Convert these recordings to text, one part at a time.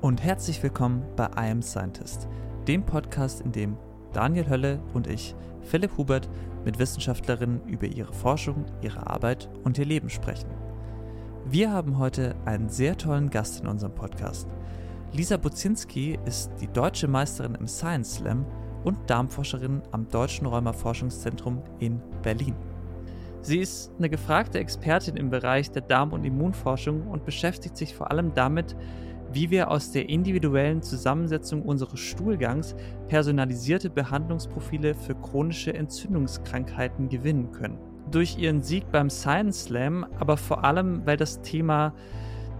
Und herzlich willkommen bei I Am Scientist, dem Podcast, in dem Daniel Hölle und ich, Philipp Hubert, mit Wissenschaftlerinnen über ihre Forschung, ihre Arbeit und ihr Leben sprechen. Wir haben heute einen sehr tollen Gast in unserem Podcast. Lisa Budzinski ist die deutsche Meisterin im Science Slam und Darmforscherin am Deutschen Römer Forschungszentrum in Berlin. Sie ist eine gefragte Expertin im Bereich der Darm- und Immunforschung und beschäftigt sich vor allem damit, wie wir aus der individuellen Zusammensetzung unseres Stuhlgangs personalisierte Behandlungsprofile für chronische Entzündungskrankheiten gewinnen können. Durch ihren Sieg beim Science Slam, aber vor allem, weil das Thema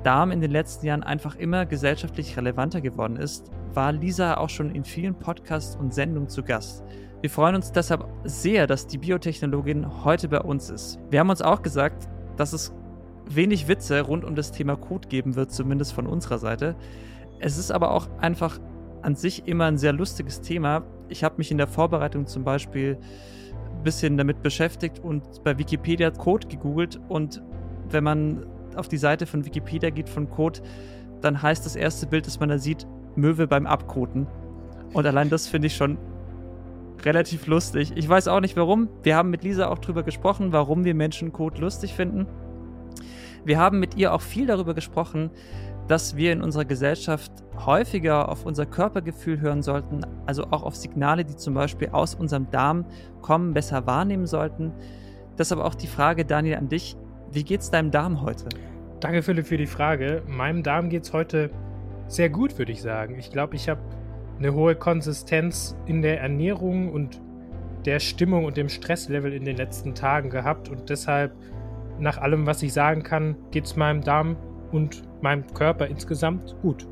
Darm in den letzten Jahren einfach immer gesellschaftlich relevanter geworden ist, war Lisa auch schon in vielen Podcasts und Sendungen zu Gast. Wir freuen uns deshalb sehr, dass die Biotechnologin heute bei uns ist. Wir haben uns auch gesagt, dass es wenig Witze rund um das Thema Kot geben wird, zumindest von unserer Seite. Es ist aber auch einfach an sich immer ein sehr lustiges Thema. Ich habe mich in der Vorbereitung zum Beispiel ein bisschen damit beschäftigt und bei Wikipedia Kot gegoogelt, und wenn man auf die Seite von Wikipedia geht von Kot, dann heißt das erste Bild, das man da sieht, Möwe beim Abkoten. Und allein das finde ich schon relativ lustig. Ich weiß auch nicht warum. Wir haben mit Lisa auch drüber gesprochen, warum wir Menschen Kot lustig finden. Wir haben mit ihr auch viel darüber gesprochen, dass wir in unserer Gesellschaft häufiger auf unser Körpergefühl hören sollten, also auch auf Signale, die zum Beispiel aus unserem Darm kommen, besser wahrnehmen sollten. Deshalb auch die Frage, Daniel, an dich: Wie geht's deinem Darm heute? Danke, Philipp, für die Frage. Meinem Darm geht's heute sehr gut, würde ich sagen. Ich glaube, ich habe eine hohe Konsistenz in der Ernährung und der Stimmung und dem Stresslevel in den letzten Tagen gehabt, und deshalb, nach allem, was ich sagen kann, geht es meinem Darm und meinem Körper insgesamt gut.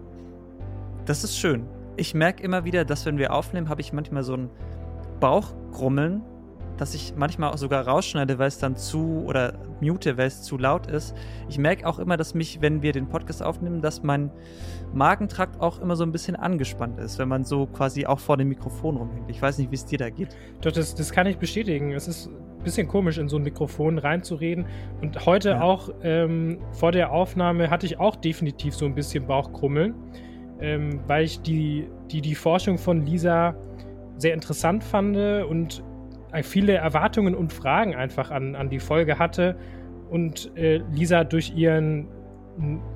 Das ist schön. Ich merke immer wieder, dass wenn wir aufnehmen, habe ich manchmal so ein Bauchgrummeln, dass ich manchmal auch sogar rausschneide, weil es dann zu, oder mute, weil es zu laut ist. Ich merke auch immer, dass mich, wenn wir den Podcast aufnehmen, dass mein Magentrakt auch immer so ein bisschen angespannt ist, wenn man so quasi auch vor dem Mikrofon rumhängt. Ich weiß nicht, wie es dir da geht. Doch, das kann ich bestätigen. Es ist bisschen komisch, in so ein Mikrofon reinzureden, und heute auch vor der Aufnahme hatte ich auch definitiv so ein bisschen Bauchkrummeln, weil ich die Forschung von Lisa sehr interessant fand und viele Erwartungen und Fragen einfach an die Folge hatte, und Lisa durch ihren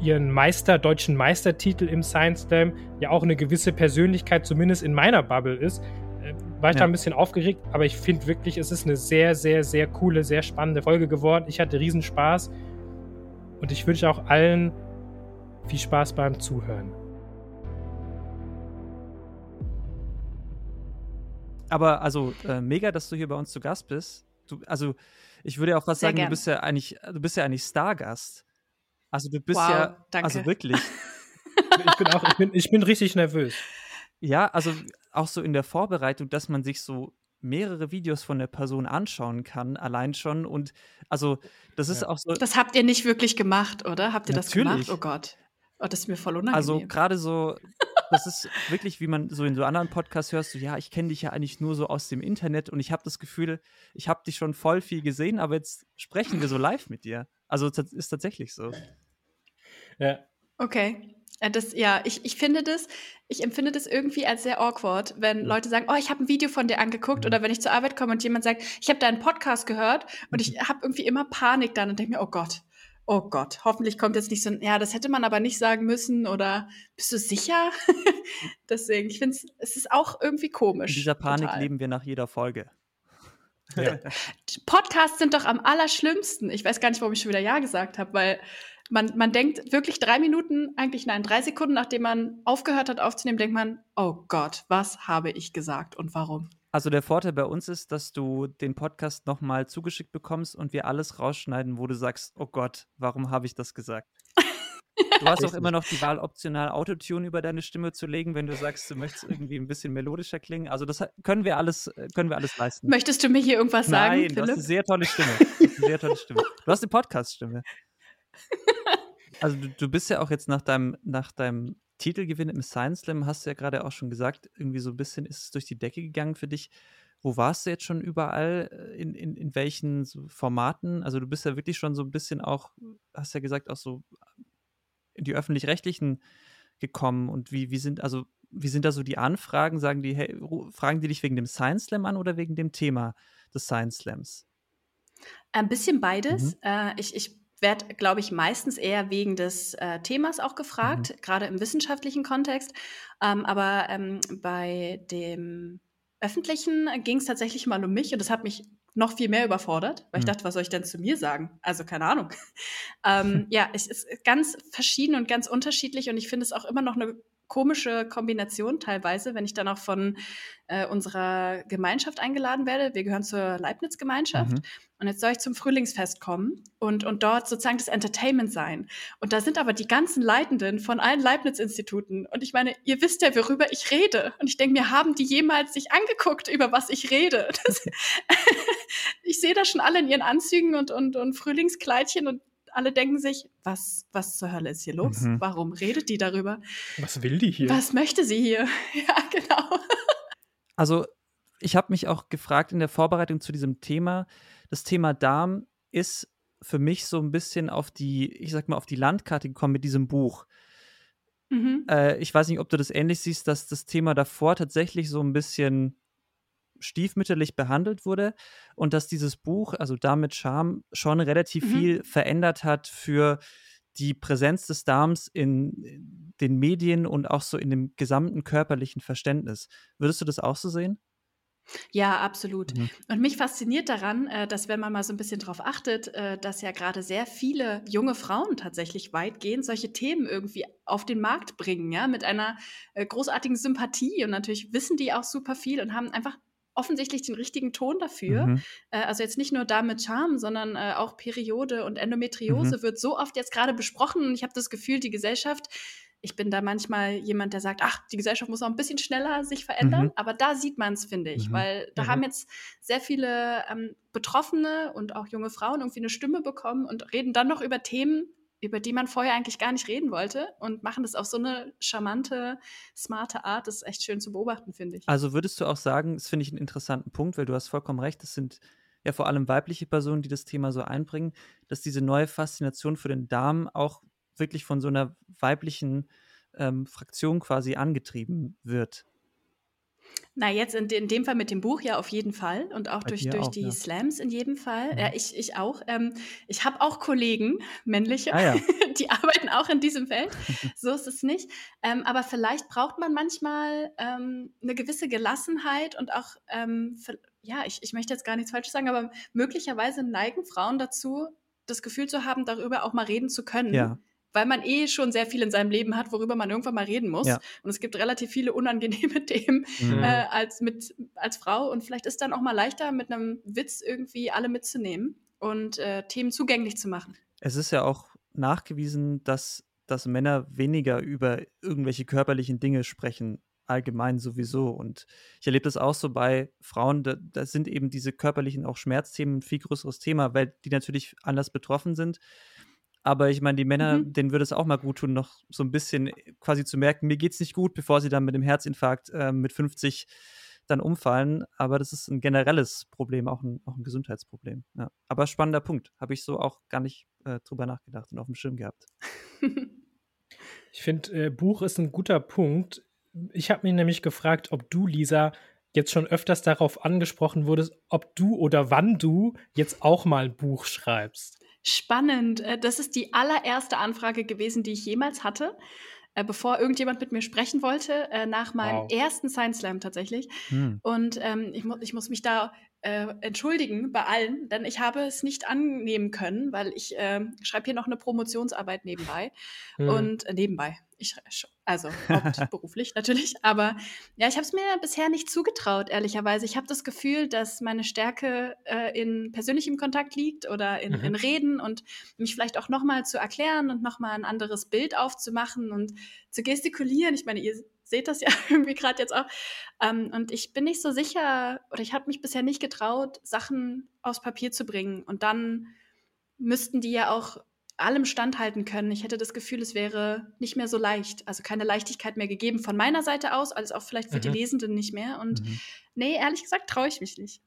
deutschen Meistertitel im Science Slam ja auch eine gewisse Persönlichkeit, zumindest in meiner Bubble, ist. War ich da ein bisschen aufgeregt, aber ich finde wirklich, es ist eine sehr, sehr, sehr coole, sehr spannende Folge geworden. Ich hatte riesen Spaß, und ich wünsche auch allen viel Spaß beim Zuhören. Aber also mega, dass du hier bei uns zu Gast bist. Also ich würde ja auch fast sehr sagen, gern. Du bist ja eigentlich Stargast. Also du bist danke. Also wirklich. Ich bin richtig nervös. Ja, also auch so in der Vorbereitung, dass man sich so mehrere Videos von der Person anschauen kann, allein schon. Und also das ist auch so. Das habt ihr nicht wirklich gemacht, oder? Habt ihr das gemacht? Oh Gott. Oh, das ist mir voll unangenehm. Also gerade so, das ist wirklich, wie man so in so anderen Podcasts hörst, so, ja, ich kenne dich ja eigentlich nur so aus dem Internet, und ich habe das Gefühl, ich habe dich schon voll viel gesehen, aber jetzt sprechen wir so live mit dir. Also das ist tatsächlich so. Ja. Okay. Ich empfinde das irgendwie als sehr awkward, wenn Leute sagen, oh, ich habe ein Video von dir angeguckt, oder wenn ich zur Arbeit komme und jemand sagt, ich habe deinen Podcast gehört, und ich habe irgendwie immer Panik dann und denke mir, oh Gott, hoffentlich kommt jetzt nicht so ein, ja, das hätte man aber nicht sagen müssen, oder bist du sicher? Deswegen, ich finde, es ist auch irgendwie komisch. In dieser Panik leben wir nach jeder Folge. Ja. Podcasts sind doch am allerschlimmsten. Ich weiß gar nicht, warum ich schon wieder ja gesagt habe, weil man denkt wirklich 3 Sekunden, nachdem man aufgehört hat aufzunehmen, denkt man, oh Gott, was habe ich gesagt und warum? Also der Vorteil bei uns ist, dass du den Podcast nochmal zugeschickt bekommst und wir alles rausschneiden, wo du sagst, oh Gott, warum habe ich das gesagt? Du hast auch immer noch die Wahl, optional Autotune über deine Stimme zu legen, wenn du sagst, du möchtest irgendwie ein bisschen melodischer klingen. Also das können wir alles leisten. Möchtest du mir hier irgendwas sagen, Philipp? Nein, du hast eine sehr tolle Stimme. Du hast eine Podcast-Stimme. Also du bist ja auch jetzt nach deinem Titelgewinn im Science Slam, hast du ja gerade auch schon gesagt, irgendwie so ein bisschen ist es durch die Decke gegangen für dich. Wo warst du jetzt schon überall? In welchen so Formaten? Also du bist ja wirklich schon so ein bisschen auch, hast ja gesagt, auch so in die öffentlich-rechtlichen gekommen und wie sind da so die Anfragen? Sagen die, hey, fragen die dich wegen dem Science Slam an oder wegen dem Thema des Science Slams? Ein bisschen beides. Ich werde, glaube ich, meistens eher wegen des Themas auch gefragt, gerade im wissenschaftlichen Kontext. Aber bei dem Öffentlichen ging es tatsächlich mal um mich und das hat mich noch viel mehr überfordert, weil ich dachte, was soll ich denn zu mir sagen? Also keine Ahnung. Ja, es ist ganz verschieden und ganz unterschiedlich und ich finde es auch immer noch eine komische Kombination teilweise, wenn ich dann auch von unserer Gemeinschaft eingeladen werde. Wir gehören zur Leibniz-Gemeinschaft und jetzt soll ich zum Frühlingsfest kommen und dort sozusagen das Entertainment sein. Und da sind aber die ganzen Leitenden von allen Leibniz-Instituten und ich meine, ihr wisst ja, worüber ich rede. Und ich denke mir, haben die jemals sich angeguckt, über was ich rede? Ich sehe da schon alle in ihren Anzügen und Frühlingskleidchen und alle denken sich, was zur Hölle ist hier los? Warum redet die darüber? Was will die hier? Was möchte sie hier? Ja, genau. Also ich habe mich auch gefragt in der Vorbereitung zu diesem Thema, das Thema Darm ist für mich so ein bisschen auf die Landkarte gekommen mit diesem Buch. Ich weiß nicht, ob du das ähnlich siehst, dass das Thema davor tatsächlich so ein bisschen stiefmütterlich behandelt wurde und dass dieses Buch, also Darm mit Charme, schon relativ viel verändert hat für die Präsenz des Darms in den Medien und auch so in dem gesamten körperlichen Verständnis. Würdest du das auch so sehen? Ja, absolut. Und mich fasziniert daran, dass wenn man mal so ein bisschen drauf achtet, dass ja gerade sehr viele junge Frauen tatsächlich weitgehend solche Themen irgendwie auf den Markt bringen, ja, mit einer großartigen Sympathie und natürlich wissen die auch super viel und haben einfach offensichtlich den richtigen Ton dafür. Also jetzt nicht nur Darm mit Charme, sondern auch Periode und Endometriose wird so oft jetzt gerade besprochen. Und ich habe das Gefühl, die Gesellschaft, ich bin da manchmal jemand, der sagt, ach, die Gesellschaft muss noch ein bisschen schneller sich verändern. Aber da sieht man es, finde ich, weil da haben jetzt sehr viele Betroffene und auch junge Frauen irgendwie eine Stimme bekommen und reden dann noch über Themen, über die man vorher eigentlich gar nicht reden wollte und machen das auf so eine charmante, smarte Art. Das ist echt schön zu beobachten, finde ich. Also würdest du auch sagen, das finde ich einen interessanten Punkt, weil du hast vollkommen recht, das sind ja vor allem weibliche Personen, die das Thema so einbringen, dass diese neue Faszination für den Darm auch wirklich von so einer weiblichen Fraktion quasi angetrieben wird. Na, jetzt in dem Fall mit dem Buch ja auf jeden Fall und auch durch die Slams in jedem Fall. Ja, ich auch. Ich habe auch Kollegen, männliche, die arbeiten auch in diesem Feld. So ist es nicht. Aber vielleicht braucht man manchmal eine gewisse Gelassenheit und auch, ich möchte jetzt gar nichts Falsches sagen, aber möglicherweise neigen Frauen dazu, das Gefühl zu haben, darüber auch mal reden zu können. Ja. Weil man schon sehr viel in seinem Leben hat, worüber man irgendwann mal reden muss. Ja. Und es gibt relativ viele unangenehme Themen als Frau. Und vielleicht ist dann auch mal leichter, mit einem Witz irgendwie alle mitzunehmen und Themen zugänglich zu machen. Es ist ja auch nachgewiesen, dass Männer weniger über irgendwelche körperlichen Dinge sprechen, allgemein sowieso. Und ich erlebe das auch so bei Frauen, da sind eben diese körperlichen auch Schmerzthemen ein viel größeres Thema, weil die natürlich anders betroffen sind. Aber ich meine, die Männer, denen würde es auch mal gut tun, noch so ein bisschen quasi zu merken, mir geht's nicht gut, bevor sie dann mit dem Herzinfarkt mit 50 dann umfallen. Aber das ist ein generelles Problem, auch ein Gesundheitsproblem. Ja. Aber spannender Punkt, habe ich so auch gar nicht drüber nachgedacht und auf dem Schirm gehabt. Ich finde, Buch ist ein guter Punkt. Ich habe mich nämlich gefragt, ob du, Lisa, jetzt schon öfters darauf angesprochen wurdest, ob du oder wann du jetzt auch mal ein Buch schreibst. Spannend. Das ist die allererste Anfrage gewesen, die ich jemals hatte, bevor irgendjemand mit mir sprechen wollte, nach meinem ersten Science Slam tatsächlich. Und ich muss mich da entschuldigen bei allen, denn ich habe es nicht annehmen können, weil ich schreibe hier noch eine Promotionsarbeit nebenbei. Und nebenbei. Also hauptberuflich natürlich, aber ja, ich habe es mir bisher nicht zugetraut, ehrlicherweise. Ich habe das Gefühl, dass meine Stärke in persönlichem Kontakt liegt oder in Reden und mich vielleicht auch nochmal zu erklären und nochmal ein anderes Bild aufzumachen und zu gestikulieren. Ich meine, ihr seht das ja irgendwie gerade jetzt auch. Und ich bin nicht so sicher oder ich habe mich bisher nicht getraut, Sachen aufs Papier zu bringen. Und dann müssten die ja auch allem standhalten können. Ich hätte das Gefühl, es wäre nicht mehr so leicht. Also keine Leichtigkeit mehr gegeben von meiner Seite aus, also auch vielleicht für die Lesenden nicht mehr. Und nee, ehrlich gesagt traue ich mich nicht.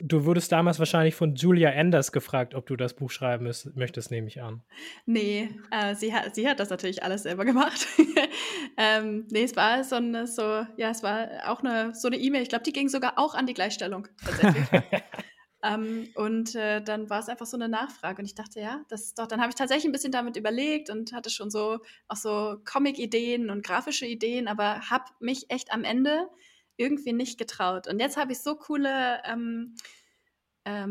Du wurdest damals wahrscheinlich von Julia Enders gefragt, ob du das Buch schreiben möchtest, nehme ich an. Nee, sie hat das natürlich alles selber gemacht. Es war auch eine E-Mail, ich glaube, die ging sogar auch an die Gleichstellung tatsächlich. Dann war es einfach so eine Nachfrage und ich dachte, ja, das ist doch, dann habe ich tatsächlich ein bisschen damit überlegt und hatte schon so Comic-Ideen und grafische Ideen, aber habe mich echt am Ende irgendwie nicht getraut. Und jetzt habe ich so coole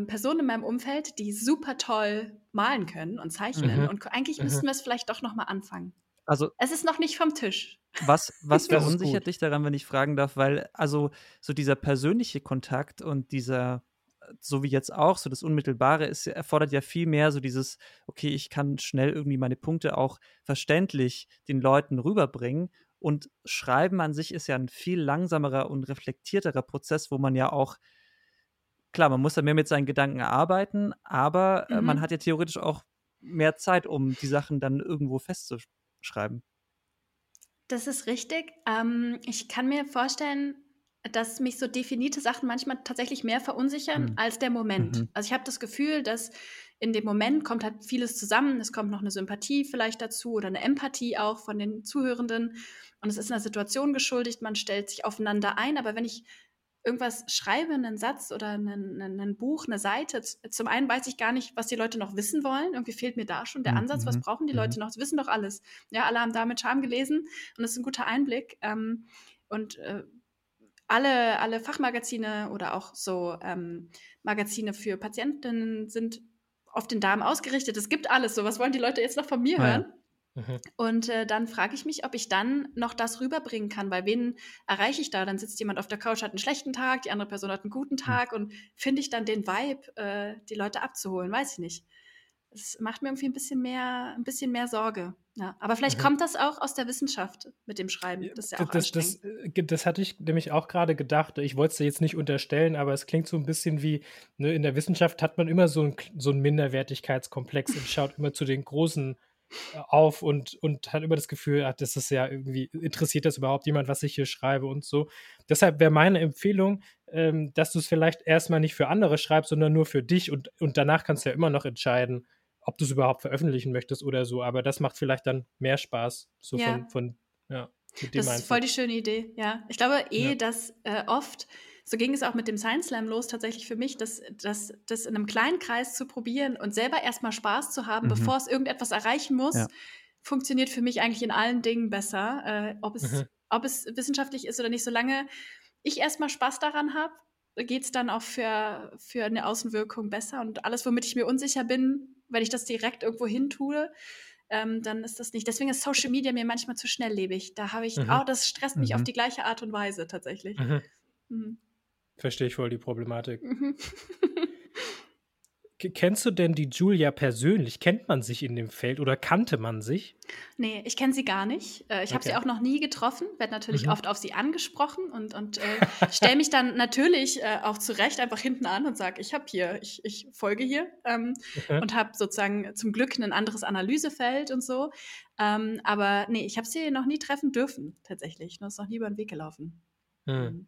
Personen in meinem Umfeld, die super toll malen können und zeichnen. Mhm. Und eigentlich müssten wir es vielleicht doch nochmal anfangen. Also, es ist noch nicht vom Tisch. Was verunsichert dich daran, wenn ich fragen darf? Weil also so dieser persönliche Kontakt und dieser, so wie jetzt auch, so das Unmittelbare erfordert ja viel mehr so dieses, okay, ich kann schnell irgendwie meine Punkte auch verständlich den Leuten rüberbringen. Und Schreiben an sich ist ja ein viel langsamerer und reflektierterer Prozess, wo man ja auch, klar, man muss da mehr mit seinen Gedanken arbeiten, aber man hat ja theoretisch auch mehr Zeit, um die Sachen dann irgendwo festzuschreiben. Das ist richtig. Ich kann mir vorstellen, dass mich so definierte Sachen manchmal tatsächlich mehr verunsichern als der Moment. Mhm. Also ich habe das Gefühl, dass in dem Moment kommt halt vieles zusammen. Es kommt noch eine Sympathie vielleicht dazu oder eine Empathie auch von den Zuhörenden. Und es ist einer Situation geschuldigt, man stellt sich aufeinander ein. Aber wenn ich irgendwas schreibe, einen Satz oder ein Buch, eine Seite, zum einen weiß ich gar nicht, was die Leute noch wissen wollen. Irgendwie fehlt mir da schon der Ansatz. Was brauchen die Leute noch? Sie wissen doch alles. Ja, alle haben da mit Charme gelesen und das ist ein guter Einblick. Alle Fachmagazine oder auch so Magazine für Patientinnen sind auf den Darm ausgerichtet. Es gibt alles so. Was wollen die Leute jetzt noch von mir hören? Mhm. Und dann frage ich mich, ob ich dann noch das rüberbringen kann, weil wen erreiche ich da? Dann sitzt jemand auf der Couch, hat einen schlechten Tag, die andere Person hat einen guten Tag und finde ich dann den Vibe, die Leute abzuholen? Weiß ich nicht. Das macht mir irgendwie ein bisschen mehr Sorge. Ja, aber vielleicht kommt das auch aus der Wissenschaft mit dem Schreiben. Das ist ja auch das hatte ich nämlich auch gerade gedacht. Ich wollte es dir jetzt nicht unterstellen, aber es klingt so ein bisschen wie, ne, in der Wissenschaft hat man immer so einen Minderwertigkeitskomplex und schaut immer zu den Großen auf und hat immer das Gefühl, ach, das ist ja irgendwie, interessiert das überhaupt jemand, was ich hier schreibe und so. Deshalb wäre meine Empfehlung, dass du es vielleicht erstmal nicht für andere schreibst, sondern nur für dich und danach kannst du ja immer noch entscheiden, ob du es überhaupt veröffentlichen möchtest oder so, aber das macht vielleicht dann mehr Spaß. So ja. Das ist voll die schöne Idee, ja. Ich glaube dass oft, so ging es auch mit dem Science Slam los, tatsächlich für mich, das in einem kleinen Kreis zu probieren und selber erstmal Spaß zu haben, bevor es irgendetwas erreichen muss, funktioniert für mich eigentlich in allen Dingen besser, ob es wissenschaftlich ist oder nicht. Solange ich erstmal Spaß daran habe, geht es dann auch für eine Außenwirkung besser und alles, womit ich mir unsicher bin, wenn ich das direkt irgendwo hin tue, dann ist das nicht. Deswegen ist Social Media mir manchmal zu schnelllebig. Da habe ich, das stresst mich auf die gleiche Art und Weise tatsächlich. Verstehe ich voll die Problematik. Kennst du denn die Julia persönlich? Kennt man sich in dem Feld oder kannte man sich? Nee, ich kenne sie gar nicht. Ich habe sie auch noch nie getroffen, werde natürlich oft auf sie angesprochen und stelle mich dann natürlich auch zu Recht einfach hinten an und sage, ich folge hier und habe sozusagen zum Glück ein anderes Analysefeld und so. Aber nee, ich habe sie noch nie treffen dürfen tatsächlich. Nur ist noch nie über den Weg gelaufen. Mhm.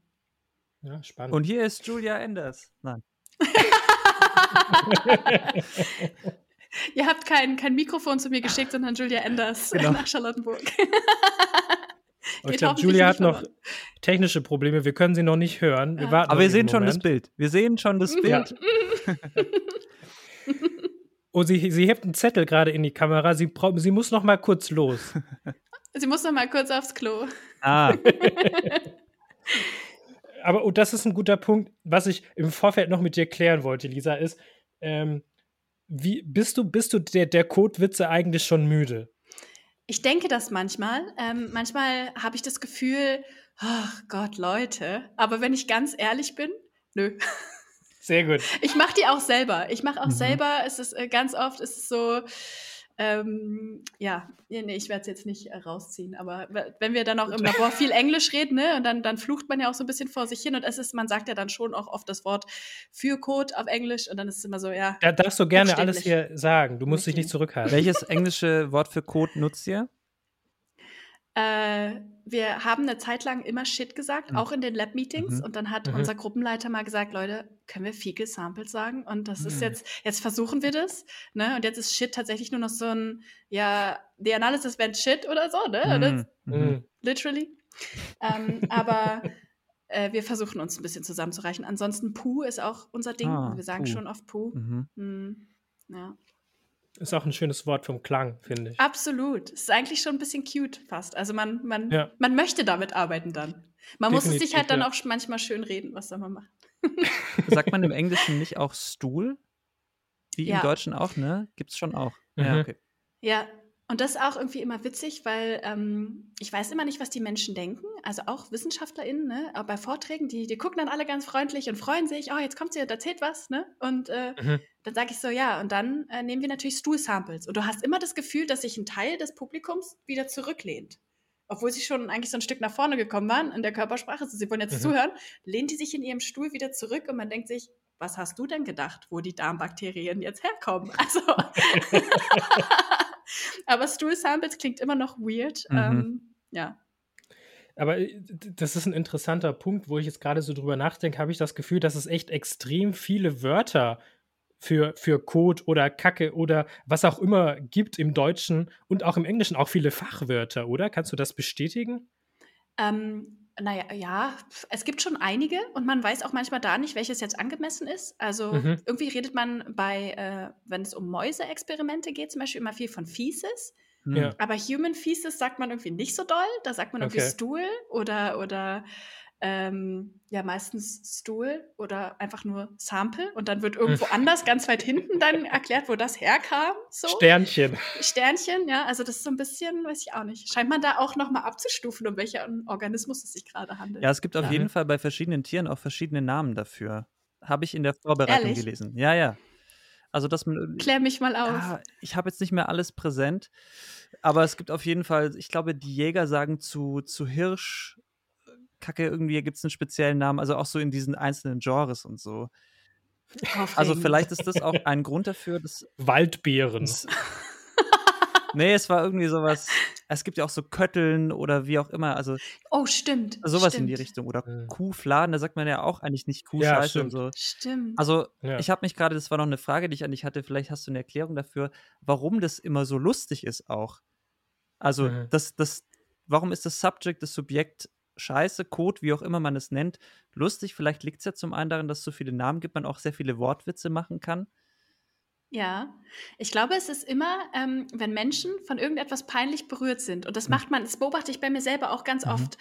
Ja, spannend. Und hier ist Julia Enders. Nein. Ihr habt kein Mikrofon zu mir geschickt, sondern Julia Enders nach Charlottenburg. Ich glaube, Julia hat noch technische Probleme. Wir können sie noch nicht hören. Wir warten. Aber wir sehen schon das Bild. Wir sehen schon das Bild. Oh, sie hebt einen Zettel gerade in die Kamera. Sie muss noch mal kurz los. Sie muss noch mal kurz aufs Klo. Ah. Aber oh, das ist ein guter Punkt, was ich im Vorfeld noch mit dir klären wollte, Lisa, ist, wie bist du der Codewitze eigentlich schon müde? Ich denke das manchmal. Manchmal habe ich das Gefühl, ach Gott, Leute. Aber wenn ich ganz ehrlich bin, nö. Sehr gut. Ich mache die auch selber. Es ist ganz oft, es ist so, ich werde es jetzt nicht rausziehen, aber wenn wir dann auch im Labor viel Englisch reden, ne, und dann flucht man ja auch so ein bisschen vor sich hin und man sagt ja dann schon auch oft das Wort für Code auf Englisch und dann ist es immer so, ja. Da darfst du gerne alles hier sagen, du musst dich nicht zurückhalten. Welches englische Wort für Code nutzt ihr? Wir haben eine Zeit lang immer Shit gesagt, auch in den Lab-Meetings und dann hat unser Gruppenleiter mal gesagt, Leute, können wir Fecal-Sample sagen? Und das ist jetzt versuchen wir das, ne? Und jetzt ist Shit tatsächlich nur noch so ein, ja, the analysis went shit oder so, ne? Literally. Aber wir versuchen uns ein bisschen zusammenzureichen. Ansonsten Puh ist auch unser Ding. Wir sagen schon oft Puh. Ja. Ist auch ein schönes Wort vom Klang, finde ich. Absolut. Es ist eigentlich schon ein bisschen cute fast. Also man möchte damit arbeiten dann. Man definitiv, muss es sich halt dann auch manchmal schön reden, was soll man machen. Sagt man im Englischen nicht auch Stuhl? Wie im Deutschen auch, ne? Gibt's schon auch. Ja, okay. Ja, und das ist auch irgendwie immer witzig, weil ich weiß immer nicht, was die Menschen denken, also auch WissenschaftlerInnen, ne? Aber bei Vorträgen, die gucken dann alle ganz freundlich und freuen sich, oh, jetzt kommt sie und erzählt was, ne? Und dann sage ich so, ja, und dann nehmen wir natürlich Stuhl-Samples. Und du hast immer das Gefühl, dass sich ein Teil des Publikums wieder zurücklehnt. Obwohl sie schon eigentlich so ein Stück nach vorne gekommen waren in der Körpersprache, also sie wollen jetzt zuhören, lehnen die sich in ihrem Stuhl wieder zurück und man denkt sich, was hast du denn gedacht, wo die Darmbakterien jetzt herkommen? Also... Aber Stuhl-Samples klingt immer noch weird, ja. Aber das ist ein interessanter Punkt, wo ich jetzt gerade so drüber nachdenke, habe ich das Gefühl, dass es echt extrem viele Wörter für Kot oder Kacke oder was auch immer gibt im Deutschen und auch im Englischen, auch viele Fachwörter, oder? Kannst du das bestätigen? Naja, ja, es gibt schon einige und man weiß auch manchmal da nicht, welches jetzt angemessen ist. Also irgendwie redet man bei, wenn es um Mäuseexperimente geht, zum Beispiel immer viel von Feces. Ja. Aber Human Feces sagt man irgendwie nicht so doll. Da sagt man irgendwie Stuhl oder ja, meistens Stuhl oder einfach nur Sample. Und dann wird irgendwo anders, ganz weit hinten dann erklärt, wo das herkam. So. Sternchen, ja. Also das ist so ein bisschen, weiß ich auch nicht. Scheint man da auch nochmal abzustufen, um welchen Organismus es sich gerade handelt. Ja, es gibt auf jeden Fall bei verschiedenen Tieren auch verschiedene Namen dafür. Habe ich in der Vorbereitung gelesen. Ja, ja. Also, dass man, klär mich mal auf. Ja, ich habe jetzt nicht mehr alles präsent. Aber es gibt auf jeden Fall, ich glaube, die Jäger sagen zu Hirsch Kacke, irgendwie gibt es einen speziellen Namen, also auch so in diesen einzelnen Genres und so. Aufregend. Also vielleicht ist das auch ein Grund dafür, dass... Waldbeeren. Nee, es war irgendwie sowas, es gibt ja auch so Kötteln oder wie auch immer, also... Oh, stimmt. Sowas in die Richtung. Oder Kuhfladen, da sagt man ja auch eigentlich nicht Kuhscheiße und so. Stimmt. Also ich habe mich gerade, das war noch eine Frage, die ich an dich hatte, vielleicht hast du eine Erklärung dafür, warum das immer so lustig ist auch. Also warum ist das Subject, das Subjekt Scheiße, Kot, wie auch immer man es nennt, lustig. Vielleicht liegt es ja zum einen daran, dass es so viele Namen gibt, man auch sehr viele Wortwitze machen kann. Ja, ich glaube, es ist immer, wenn Menschen von irgendetwas peinlich berührt sind, und das macht man, das beobachte ich bei mir selber auch ganz oft,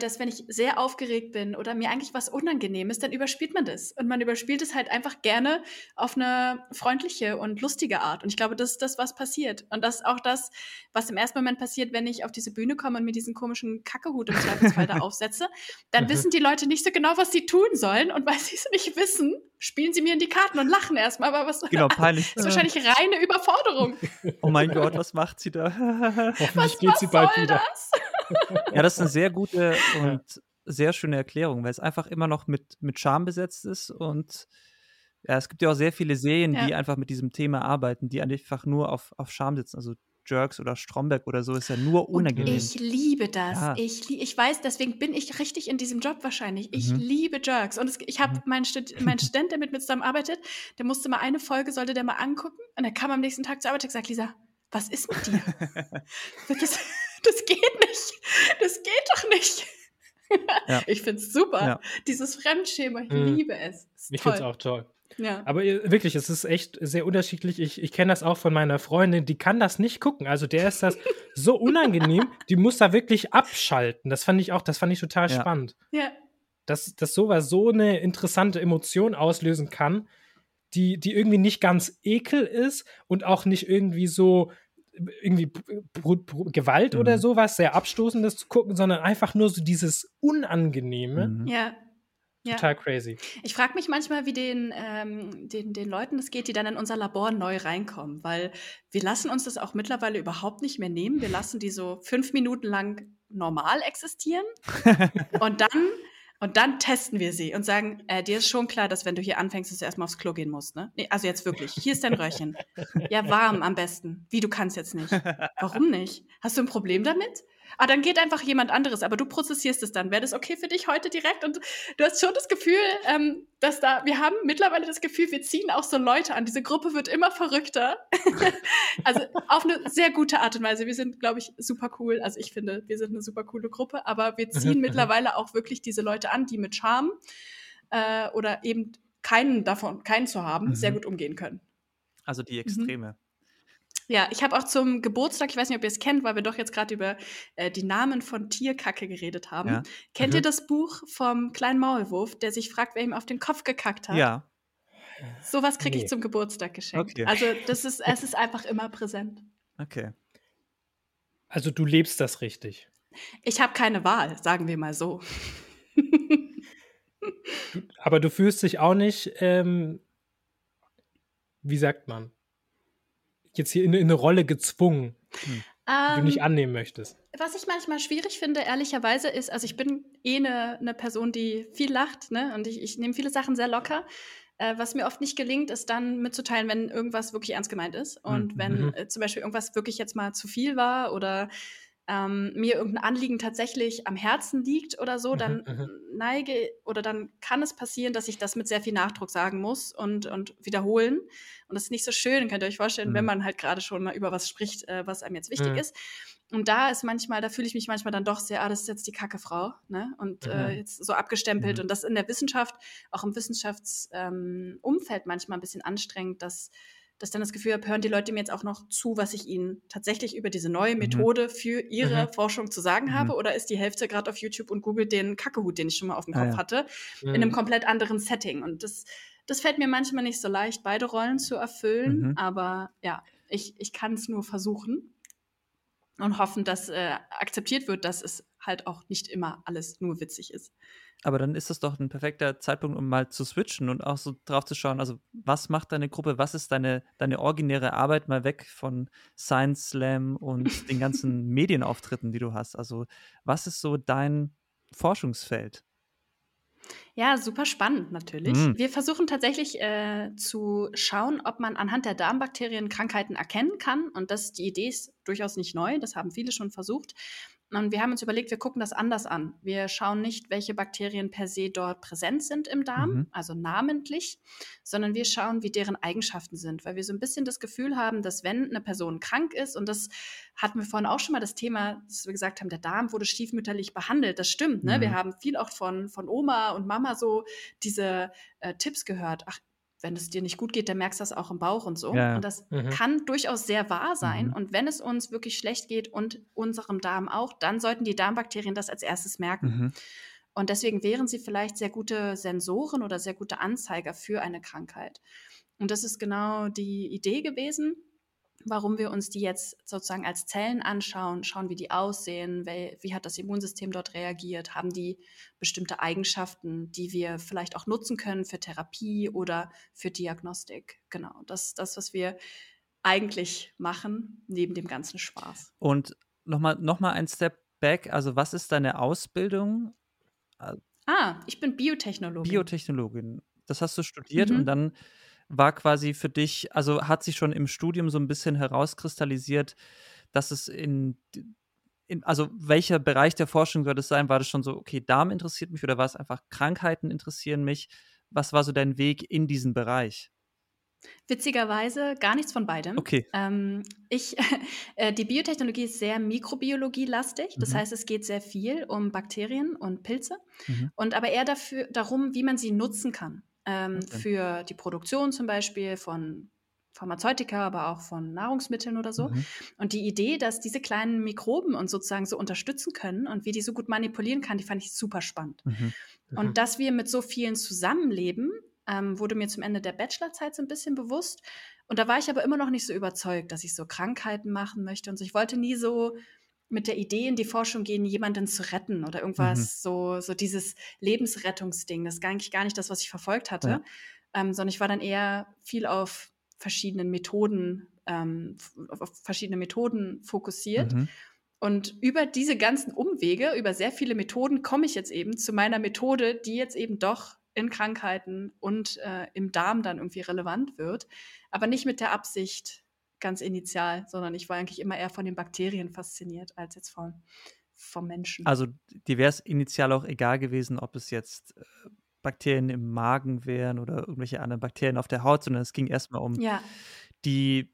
dass wenn ich sehr aufgeregt bin oder mir eigentlich was unangenehm ist, dann überspielt man das. Und man überspielt es halt einfach gerne auf eine freundliche und lustige Art. Und ich glaube, das ist das, was passiert. Und das ist auch das, was im ersten Moment passiert, wenn ich auf diese Bühne komme und mir diesen komischen Kackehut im Zweifelsfall da aufsetze. Dann wissen die Leute nicht so genau, was sie tun sollen. Und weil sie es nicht wissen, spielen sie mir in die Karten und lachen erstmal. Aber was peinlich. Das ist wahrscheinlich reine Überforderung. Oh mein Gott, was macht sie da? Hoffentlich geht sie bald wieder. Das? Ja, das ist eine sehr gute und sehr schöne Erklärung, weil es einfach immer noch mit Charme besetzt ist. Und ja, es gibt ja auch sehr viele Serien, die einfach mit diesem Thema arbeiten, die einfach nur auf Charme sitzen. Also Jerks oder Stromberg oder so, ist ja nur unangenehm. Und ich liebe das. Ja. Ich weiß, deswegen bin ich richtig in diesem Job wahrscheinlich. Ich liebe Jerks. Und ich habe meinen Student, der mit mir zusammenarbeitet, der musste mal eine Folge, sollte der mal angucken. Und er kam am nächsten Tag zur Arbeit und gesagt, Lisa, was ist mit dir? Das geht nicht. Das geht doch nicht. Ja. Ich finde es super. Ja. Dieses Fremdschema, ich liebe es. Ist ich finde es auch toll. Ja. Aber wirklich, es ist echt sehr unterschiedlich. Ich kenne das auch von meiner Freundin, die kann das nicht gucken. Also der ist das so unangenehm, die muss da wirklich abschalten. Das fand ich total spannend. Ja. Dass sowas so eine interessante Emotion auslösen kann, die irgendwie nicht ganz ekel ist und auch nicht irgendwie so irgendwie Gewalt oder sowas, sehr Abstoßendes zu gucken, sondern einfach nur so dieses Unangenehme. Ja. Total crazy. Ich frage mich manchmal, wie den Leuten es geht, die dann in unser Labor neu reinkommen, weil wir lassen uns das auch mittlerweile überhaupt nicht mehr nehmen. Wir lassen die so 5 Minuten lang normal existieren und dann testen wir sie und sagen, dir ist schon klar, dass wenn du hier anfängst, dass du erstmal aufs Klo gehen musst, ne? Nee, also jetzt wirklich, hier ist dein Röhrchen. Ja, warm am besten. Wie, du kannst jetzt nicht? Warum nicht? Hast du ein Problem damit? Ah, dann geht einfach jemand anderes, aber du prozessierst es dann. Wäre das okay für dich heute direkt? Und du hast schon das Gefühl, dass da, wir haben mittlerweile das Gefühl, wir ziehen auch so Leute an. Diese Gruppe wird immer verrückter. Also auf eine sehr gute Art und Weise. Wir sind, glaube ich, super cool. Also ich finde, wir sind eine super coole Gruppe, aber wir ziehen mittlerweile auch wirklich diese Leute an, die mit Charme oder eben keinen zu haben, sehr gut umgehen können. Also die Extreme. Ja, ich habe auch zum Geburtstag, ich weiß nicht, ob ihr es kennt, weil wir doch jetzt gerade über die Namen von Tierkacke geredet haben. Ja. Kennt ihr das Buch vom kleinen Maulwurf, der sich fragt, wer ihm auf den Kopf gekackt hat? Ja. Sowas kriege ich zum Geburtstag geschenkt. Okay. Also es ist einfach immer präsent. Okay. Also du lebst das richtig. Ich habe keine Wahl, sagen wir mal so. Aber du fühlst dich auch nicht, wie sagt man? Jetzt hier in eine Rolle gezwungen, die du nicht annehmen möchtest. Was ich manchmal schwierig finde, ehrlicherweise, ist, also ich bin eine Person, die viel lacht, ne? Und ich nehme viele Sachen sehr locker. Was mir oft nicht gelingt, ist dann mitzuteilen, wenn irgendwas wirklich ernst gemeint ist. Und wenn zum Beispiel irgendwas wirklich jetzt mal zu viel war oder mir irgendein Anliegen tatsächlich am Herzen liegt oder so, dann dann kann es passieren, dass ich das mit sehr viel Nachdruck sagen muss und wiederholen. Und das ist nicht so schön, könnt ihr euch vorstellen, wenn man halt gerade schon mal über was spricht, was einem jetzt wichtig ist. Und da fühle ich mich manchmal dann doch sehr, das ist jetzt die Kackefrau, ne? Und jetzt so abgestempelt. Und das in der Wissenschaft, auch im Wissenschaftsumfeld manchmal ein bisschen anstrengend, dass dann das Gefühl habe, hören die Leute mir jetzt auch noch zu, was ich ihnen tatsächlich über diese neue Methode für ihre Forschung zu sagen habe? Oder ist die Hälfte gerade auf YouTube und googelt den Kackehut, den ich schon mal auf dem Kopf hatte, in einem komplett anderen Setting? Und das fällt mir manchmal nicht so leicht, beide Rollen zu erfüllen. Aber ja, ich kann es nur versuchen und hoffen, dass akzeptiert wird, dass es halt auch nicht immer alles nur witzig ist. Aber dann ist das doch ein perfekter Zeitpunkt, um mal zu switchen und auch so drauf zu schauen, also was macht deine Gruppe, was ist deine originäre Arbeit, mal weg von Science Slam und den ganzen Medienauftritten, die du hast. Also was ist so dein Forschungsfeld? Ja, super spannend natürlich. Wir versuchen tatsächlich zu schauen, ob man anhand der Darmbakterien Krankheiten erkennen kann. Und die Idee ist durchaus nicht neu, das haben viele schon versucht. Und wir haben uns überlegt, wir gucken das anders an. Wir schauen nicht, welche Bakterien per se dort präsent sind im Darm, also namentlich, sondern wir schauen, wie deren Eigenschaften sind, weil wir so ein bisschen das Gefühl haben, dass wenn eine Person krank ist, und das hatten wir vorhin auch schon mal das Thema, dass wir gesagt haben, der Darm wurde stiefmütterlich behandelt. Das stimmt, ne? Wir haben viel auch von Oma und Mama so diese Tipps gehört. Ach, wenn es dir nicht gut geht, dann merkst du das auch im Bauch und so. Ja. Und das kann durchaus sehr wahr sein. Und wenn es uns wirklich schlecht geht und unserem Darm auch, dann sollten die Darmbakterien das als erstes merken. Und deswegen wären sie vielleicht sehr gute Sensoren oder sehr gute Anzeiger für eine Krankheit. Und das ist genau die Idee gewesen, warum wir uns die jetzt sozusagen als Zellen anschauen, schauen, wie die aussehen, wie hat das Immunsystem dort reagiert, haben die bestimmte Eigenschaften, die wir vielleicht auch nutzen können für Therapie oder für Diagnostik. Genau, das ist das, was wir eigentlich machen, neben dem ganzen Spaß. Und nochmal ein Step back, also was ist deine Ausbildung? Ich bin Biotechnologin. Das hast du studiert und dann war quasi für dich, also hat sich schon im Studium so ein bisschen herauskristallisiert, dass es also welcher Bereich der Forschung soll das sein? War das schon so, okay, Darm interessiert mich, oder war es einfach Krankheiten interessieren mich? Was war so dein Weg in diesen Bereich? Witzigerweise gar nichts von beidem. Okay. Die Biotechnologie ist sehr mikrobiologielastig. Das heißt, es geht sehr viel um Bakterien und Pilze, und aber eher darum, wie man sie nutzen kann. Für die Produktion zum Beispiel von Pharmazeutika, aber auch von Nahrungsmitteln oder so. Und die Idee, dass diese kleinen Mikroben uns sozusagen so unterstützen können und wie die so gut manipulieren kann, die fand ich super spannend. Und dass wir mit so vielen zusammenleben, wurde mir zum Ende der Bachelorzeit so ein bisschen bewusst. Und da war ich aber immer noch nicht so überzeugt, dass ich so Krankheiten machen möchte. Und so. Ich wollte nie so mit der Idee in die Forschung gehen, jemanden zu retten oder irgendwas, so dieses Lebensrettungsding. Das ist eigentlich gar nicht das, was ich verfolgt hatte, sondern ich war dann eher viel auf verschiedene Methoden fokussiert. Und über diese ganzen Umwege, über sehr viele Methoden, komme ich jetzt eben zu meiner Methode, die jetzt eben doch in Krankheiten und im Darm dann irgendwie relevant wird, aber nicht mit der Absicht, ganz initial, sondern ich war eigentlich immer eher von den Bakterien fasziniert als jetzt von vom Menschen. Also dir wäre es initial auch egal gewesen, ob es jetzt Bakterien im Magen wären oder irgendwelche anderen Bakterien auf der Haut, sondern es ging erstmal um die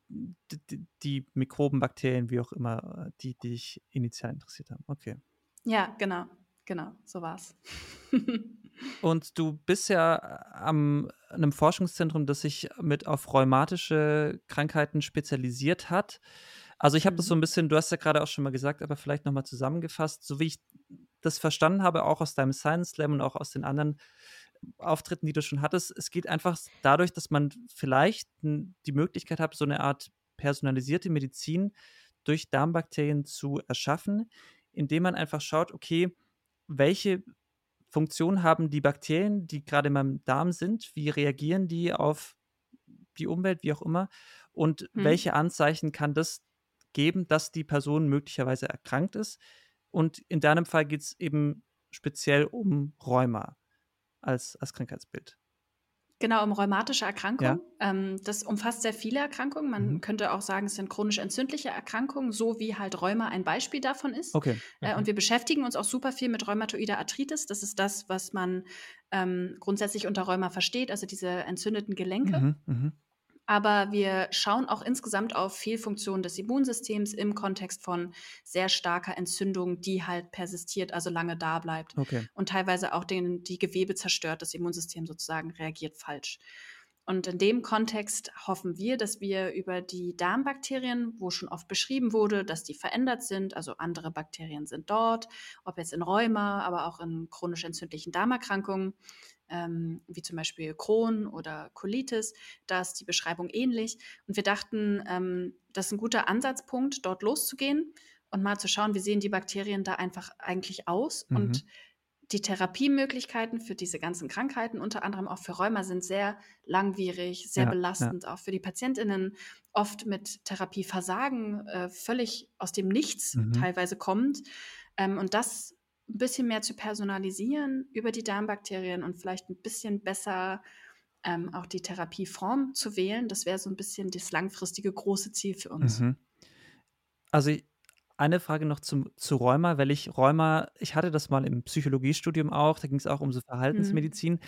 Mikroben, Bakterien, wie auch immer, die dich initial interessiert haben. Okay. Ja, genau, so war's. Und du bist ja an einem Forschungszentrum, das sich mit auf rheumatische Krankheiten spezialisiert hat. Also ich habe das so ein bisschen, du hast ja gerade auch schon mal gesagt, aber vielleicht nochmal zusammengefasst, so wie ich das verstanden habe, auch aus deinem Science Slam und auch aus den anderen Auftritten, die du schon hattest. Es geht einfach dadurch, dass man vielleicht die Möglichkeit hat, so eine Art personalisierte Medizin durch Darmbakterien zu erschaffen, indem man einfach schaut, okay, welche Funktion haben die Bakterien, die gerade in meinem Darm sind, wie reagieren die auf die Umwelt, wie auch immer, und welche Anzeichen kann das geben, dass die Person möglicherweise erkrankt ist. Und in deinem Fall geht es eben speziell um Rheuma als Krankheitsbild. Genau, um rheumatische Erkrankungen. Ja. Das umfasst sehr viele Erkrankungen. Man könnte auch sagen, es sind chronisch entzündliche Erkrankungen, so wie halt Rheuma ein Beispiel davon ist. Okay. Und wir beschäftigen uns auch super viel mit Rheumatoide Arthritis. Das ist das, was man grundsätzlich unter Rheuma versteht, also diese entzündeten Gelenke. Aber wir schauen auch insgesamt auf Fehlfunktionen des Immunsystems im Kontext von sehr starker Entzündung, die halt persistiert, also lange da bleibt. Okay. Und teilweise auch die Gewebe zerstört, das Immunsystem sozusagen reagiert falsch. Und in dem Kontext hoffen wir, dass wir über die Darmbakterien, wo schon oft beschrieben wurde, dass die verändert sind, also andere Bakterien sind dort, ob jetzt in Rheuma, aber auch in chronisch entzündlichen Darmerkrankungen, wie zum Beispiel Crohn oder Colitis, da ist die Beschreibung ähnlich. Und wir dachten, das ist ein guter Ansatzpunkt, dort loszugehen und mal zu schauen, wie sehen die Bakterien da einfach eigentlich aus. Und die Therapiemöglichkeiten für diese ganzen Krankheiten, unter anderem auch für Rheuma, sind sehr langwierig, sehr belastend, auch für die PatientInnen, oft mit Therapieversagen völlig aus dem Nichts teilweise kommt. Und das ein bisschen mehr zu personalisieren über die Darmbakterien und vielleicht ein bisschen besser auch die Therapieform zu wählen, das wäre so ein bisschen das langfristige große Ziel für uns. Also eine Frage noch zu Rheuma, weil ich hatte das mal im Psychologiestudium auch, da ging es auch um so Verhaltensmedizin,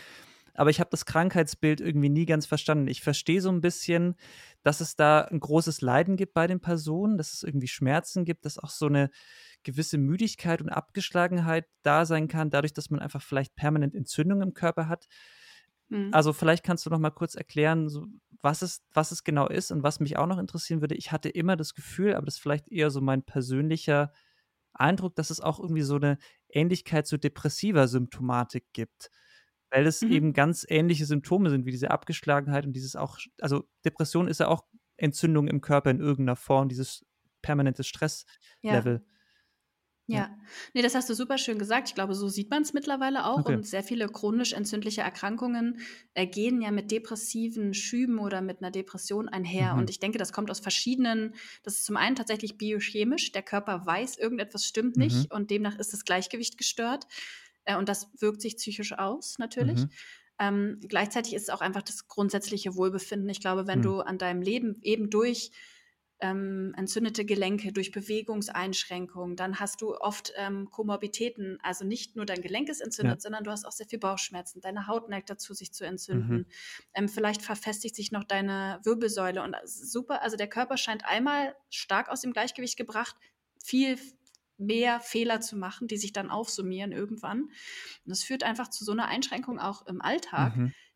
aber ich habe das Krankheitsbild irgendwie nie ganz verstanden. Ich verstehe so ein bisschen, dass es da ein großes Leiden gibt bei den Personen, dass es irgendwie Schmerzen gibt, dass auch so eine gewisse Müdigkeit und Abgeschlagenheit da sein kann, dadurch, dass man einfach vielleicht permanent Entzündung im Körper hat. Also vielleicht kannst du noch mal kurz erklären, so, was es genau ist und was mich auch noch interessieren würde. Ich hatte immer das Gefühl, aber das ist vielleicht eher so mein persönlicher Eindruck, dass es auch irgendwie so eine Ähnlichkeit zu depressiver Symptomatik gibt, weil es eben ganz ähnliche Symptome sind, wie diese Abgeschlagenheit und dieses auch, also Depression ist ja auch Entzündung im Körper in irgendeiner Form, dieses permanente Stresslevel. Ja, nee, das hast du super schön gesagt. Ich glaube, so sieht man es mittlerweile auch. Okay. Und sehr viele chronisch entzündliche Erkrankungen gehen ja mit depressiven Schüben oder mit einer Depression einher. Und ich denke, das kommt aus verschiedenen, das ist zum einen tatsächlich biochemisch. Der Körper weiß, irgendetwas stimmt nicht und demnach ist das Gleichgewicht gestört. Und das wirkt sich psychisch aus, natürlich. Gleichzeitig ist es auch einfach das grundsätzliche Wohlbefinden. Ich glaube, wenn du an deinem Leben eben durch entzündete Gelenke, durch Bewegungseinschränkungen, dann hast du oft Komorbiditäten, also nicht nur dein Gelenk ist entzündet, sondern du hast auch sehr viel Bauchschmerzen, deine Haut neigt dazu, sich zu entzünden, vielleicht verfestigt sich noch deine Wirbelsäule und super, also der Körper scheint einmal stark aus dem Gleichgewicht gebracht, viel mehr Fehler zu machen, die sich dann aufsummieren irgendwann und das führt einfach zu so einer Einschränkung auch im Alltag,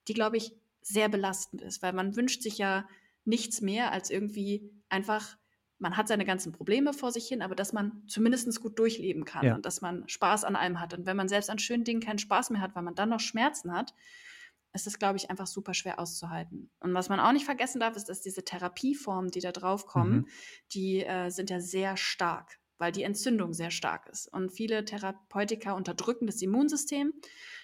die, glaube ich, sehr belastend ist, weil man wünscht sich ja nichts mehr als irgendwie einfach, man hat seine ganzen Probleme vor sich hin, aber dass man zumindest gut durchleben kann und dass man Spaß an allem hat. Und wenn man selbst an schönen Dingen keinen Spaß mehr hat, weil man dann noch Schmerzen hat, ist das, glaube ich, einfach super schwer auszuhalten. Und was man auch nicht vergessen darf, ist, dass diese Therapieformen, die da drauf kommen, die sind ja sehr stark, weil die Entzündung sehr stark ist. Und viele Therapeutika unterdrücken das Immunsystem.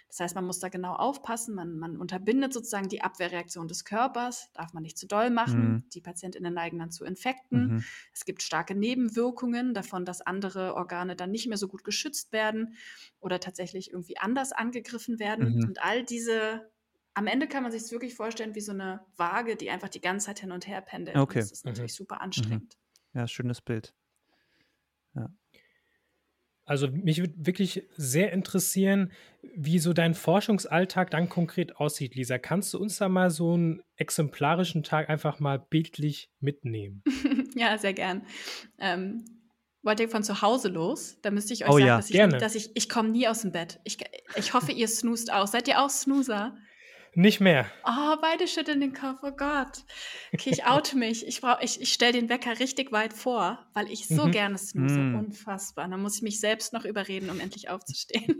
Das heißt, man muss da genau aufpassen, man unterbindet sozusagen die Abwehrreaktion des Körpers, darf man nicht zu doll machen, die PatientInnen neigen dann zu Infekten, es gibt starke Nebenwirkungen davon, dass andere Organe dann nicht mehr so gut geschützt werden oder tatsächlich irgendwie anders angegriffen werden und all diese, am Ende kann man sich es wirklich vorstellen wie so eine Waage, die einfach die ganze Zeit hin und her pendelt. Okay. Das ist natürlich super anstrengend. Ja, schönes Bild. Ja. Also mich würde wirklich sehr interessieren, wie so dein Forschungsalltag dann konkret aussieht, Lisa. Kannst du uns da mal so einen exemplarischen Tag einfach mal bildlich mitnehmen? Ja, sehr gern. Wollt ihr von zu Hause los? Da müsste ich euch sagen, dass ich komme nie aus dem Bett. Ich hoffe, ihr snoozt aus. Seid ihr auch Snoozer? Nicht mehr. Oh, beide schütteln den Kopf. Oh Gott. Okay, ich oute mich. Ich stelle den Wecker richtig weit vor, weil ich so gerne snooze. Unfassbar. Dann muss ich mich selbst noch überreden, um endlich aufzustehen.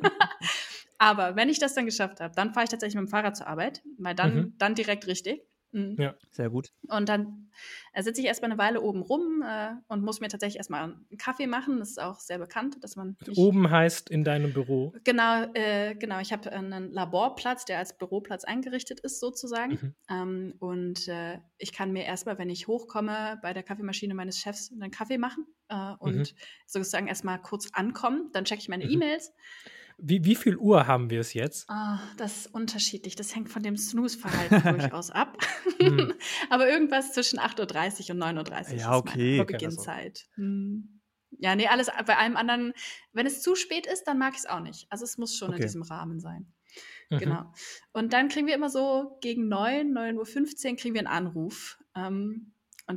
Aber wenn ich das dann geschafft habe, dann fahre ich tatsächlich mit dem Fahrrad zur Arbeit, weil dann direkt richtig. Mhm. Ja, sehr gut. Und dann sitze ich erstmal eine Weile oben rum und muss mir tatsächlich erstmal einen Kaffee machen. Das ist auch sehr bekannt, dass man. Oben heißt in deinem Büro? Genau. Ich habe einen Laborplatz, der als Büroplatz eingerichtet ist, sozusagen. Und ich kann mir erstmal, wenn ich hochkomme, bei der Kaffeemaschine meines Chefs einen Kaffee machen und sozusagen erstmal kurz ankommen. Dann checke ich meine E-Mails. Wie viel Uhr haben wir es jetzt? Oh, das ist unterschiedlich. Das hängt von dem Snooze-Verhalten durchaus ab. Aber irgendwas zwischen 8.30 Uhr und 9.30 Uhr ist meine Beginnzeit. Ja, nee, alles bei allem anderen. Wenn es zu spät ist, dann mag ich es auch nicht. Also es muss schon in diesem Rahmen sein. Genau. Und dann kriegen wir immer so gegen 9.15 Uhr kriegen wir einen Anruf. Und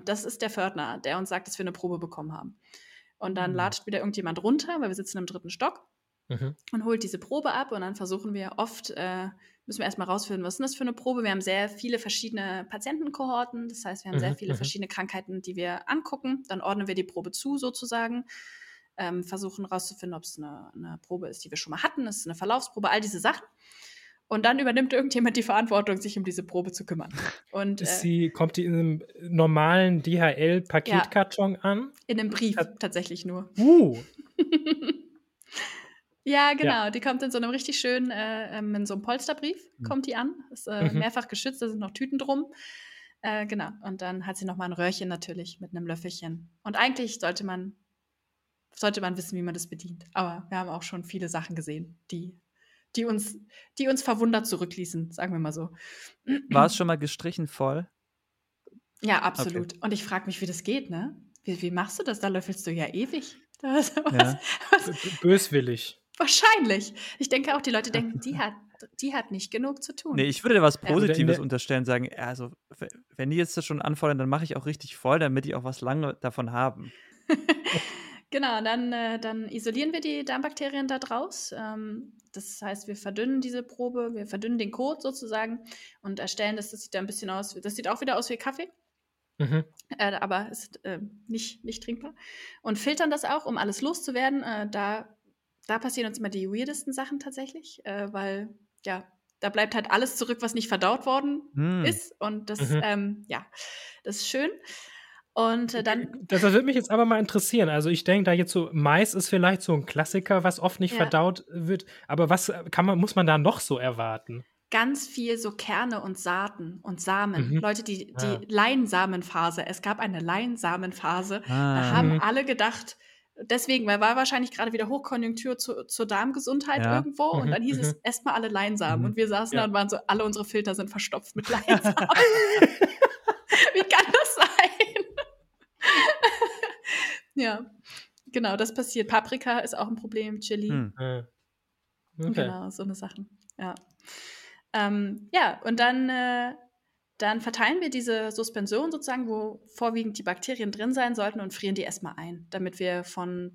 das ist der Fördner, der uns sagt, dass wir eine Probe bekommen haben. Und dann latscht wieder irgendjemand runter, weil wir sitzen im 3. Stock. Und holt diese Probe ab und dann versuchen wir oft, müssen wir erstmal rausfinden, was ist das für eine Probe. Wir haben sehr viele verschiedene Patientenkohorten, das heißt, wir haben sehr viele verschiedene Krankheiten, die wir angucken. Dann ordnen wir die Probe zu sozusagen, versuchen rauszufinden, ob es eine Probe ist, die wir schon mal hatten, ist eine Verlaufsprobe, all diese Sachen. Und dann übernimmt irgendjemand die Verantwortung, sich um diese Probe zu kümmern. Und kommt die in einem normalen DHL-Paketkarton an? In einem Brief tatsächlich nur. Ja, genau. Ja. Die kommt in so einem richtig schönen, in so einem Polsterbrief kommt die an. Ist mehrfach geschützt, da sind noch Tüten drum. Genau. Und dann hat sie nochmal ein Röhrchen natürlich mit einem Löffelchen. Und eigentlich sollte man wissen, wie man das bedient. Aber wir haben auch schon viele Sachen gesehen, die uns verwundert zurückließen, sagen wir mal so. War es schon mal gestrichen voll? Ja, absolut. Okay. Und ich frage mich, wie das geht, ne? Wie machst du das? Da löffelst du ja ewig. Böswillig. Wahrscheinlich. Ich denke auch, die Leute denken, die hat nicht genug zu tun. Nee, ich würde dir was Positives unterstellen, sagen, also wenn die jetzt das schon anfordern, dann mache ich auch richtig voll, damit die auch was lange davon haben. Genau, dann isolieren wir die Darmbakterien da draus. Das heißt, wir verdünnen diese Probe, wir verdünnen den Kot sozusagen und erstellen, das sieht da ein bisschen aus, das sieht auch wieder aus wie Kaffee. Aber ist nicht trinkbar. Und filtern das auch, um alles loszuwerden. Da passieren uns immer die weirdesten Sachen tatsächlich, weil, ja, da bleibt halt alles zurück, was nicht verdaut worden ist. Und das, das ist schön. Und dann. Das würde mich jetzt aber mal interessieren. Also ich denke, da jetzt so Mais ist vielleicht so ein Klassiker, was oft nicht verdaut wird. Aber was muss man da noch so erwarten? Ganz viel so Kerne und Saaten und Samen. Leute, die Leinsamenphase. Es gab eine Leinsamenphase. Da haben alle gedacht, deswegen, weil war wahrscheinlich gerade wieder Hochkonjunktur zur Darmgesundheit irgendwo und dann hieß es, esst mal alle Leinsamen. Und wir saßen da und waren so, alle unsere Filter sind verstopft mit Leinsamen. Wie kann das sein? Ja, genau, das passiert. Paprika ist auch ein Problem, Chili. Okay. Genau, so eine Sachen. Ja, und dann verteilen wir diese Suspension sozusagen, wo vorwiegend die Bakterien drin sein sollten und frieren die erstmal ein, damit wir von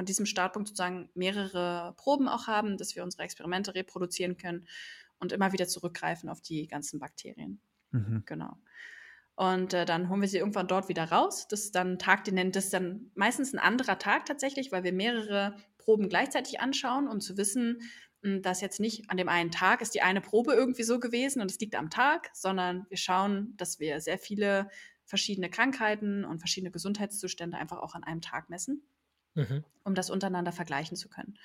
diesem Startpunkt sozusagen mehrere Proben auch haben, dass wir unsere Experimente reproduzieren können und immer wieder zurückgreifen auf die ganzen Bakterien. Genau. Und dann holen wir sie irgendwann dort wieder raus. Das ist dann ein Tag, das ist dann meistens ein anderer Tag tatsächlich, weil wir mehrere Proben gleichzeitig anschauen, um zu wissen, dass jetzt nicht an dem einen Tag ist die eine Probe irgendwie so gewesen und es liegt am Tag, sondern wir schauen, dass wir sehr viele verschiedene Krankheiten und verschiedene Gesundheitszustände einfach auch an einem Tag messen, um das untereinander vergleichen zu können.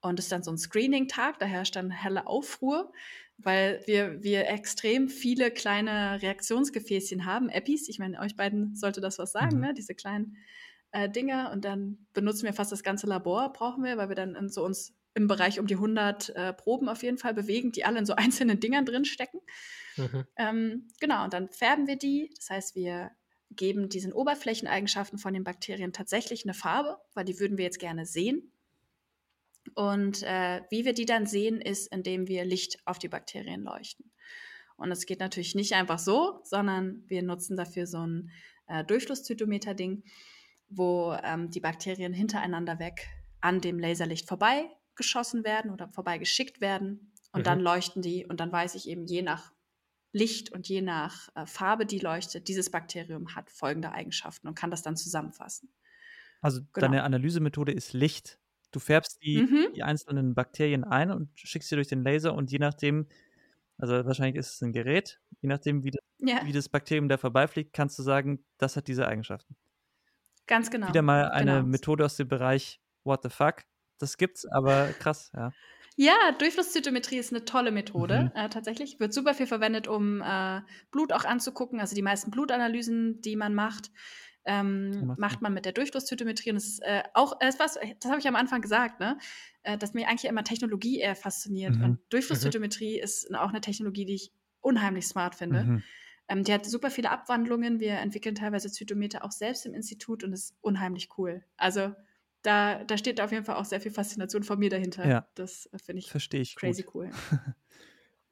Und es ist dann so ein Screening-Tag, da herrscht dann helle Aufruhr, weil wir extrem viele kleine Reaktionsgefäßchen haben, Epis. Ich meine, euch beiden sollte das was sagen, ne? Diese kleinen Dinge. Und dann benutzen wir fast das ganze Labor, brauchen wir, weil wir dann so uns im Bereich um die 100 Proben auf jeden Fall bewegen, die alle in so einzelnen Dingern drinstecken. Genau, und dann färben wir die. Das heißt, wir geben diesen Oberflächeneigenschaften von den Bakterien tatsächlich eine Farbe, weil die würden wir jetzt gerne sehen. Und wie wir die dann sehen, ist, indem wir Licht auf die Bakterien leuchten. Und das geht natürlich nicht einfach so, sondern wir nutzen dafür so ein Durchflusszytometer-Ding, wo die Bakterien hintereinander weg an dem Laserlicht vorbeigeschossen werden oder vorbeigeschickt werden. Und dann leuchten die und dann weiß ich eben, je nach Licht und je nach Farbe, die leuchtet, dieses Bakterium hat folgende Eigenschaften und kann das dann zusammenfassen. Also deine Analysemethode ist Licht. Du färbst die einzelnen Bakterien ein und schickst sie durch den Laser und je nachdem, also wahrscheinlich ist es ein Gerät, je nachdem, wie das Bakterium da vorbeifliegt, kannst du sagen, das hat diese Eigenschaften. Ganz genau. Wieder mal eine Methode aus dem Bereich What the fuck, das gibt's, aber krass, ja. Ja, Durchflusszytometrie ist eine tolle Methode, tatsächlich. Wird super viel verwendet, um Blut auch anzugucken. Also die meisten Blutanalysen, die man macht, macht man mit der Durchflusszytometrie. Und es ist auch, das habe ich am Anfang gesagt, ne? Dass mir eigentlich immer Technologie eher fasziniert. Und Durchflusszytometrie ist auch eine Technologie, die ich unheimlich smart finde. Die hat super viele Abwandlungen. Wir entwickeln teilweise Zytometer auch selbst im Institut und ist unheimlich cool. Also da steht auf jeden Fall auch sehr viel Faszination von mir dahinter. Ja. Das finde ich, crazy gut. Cool.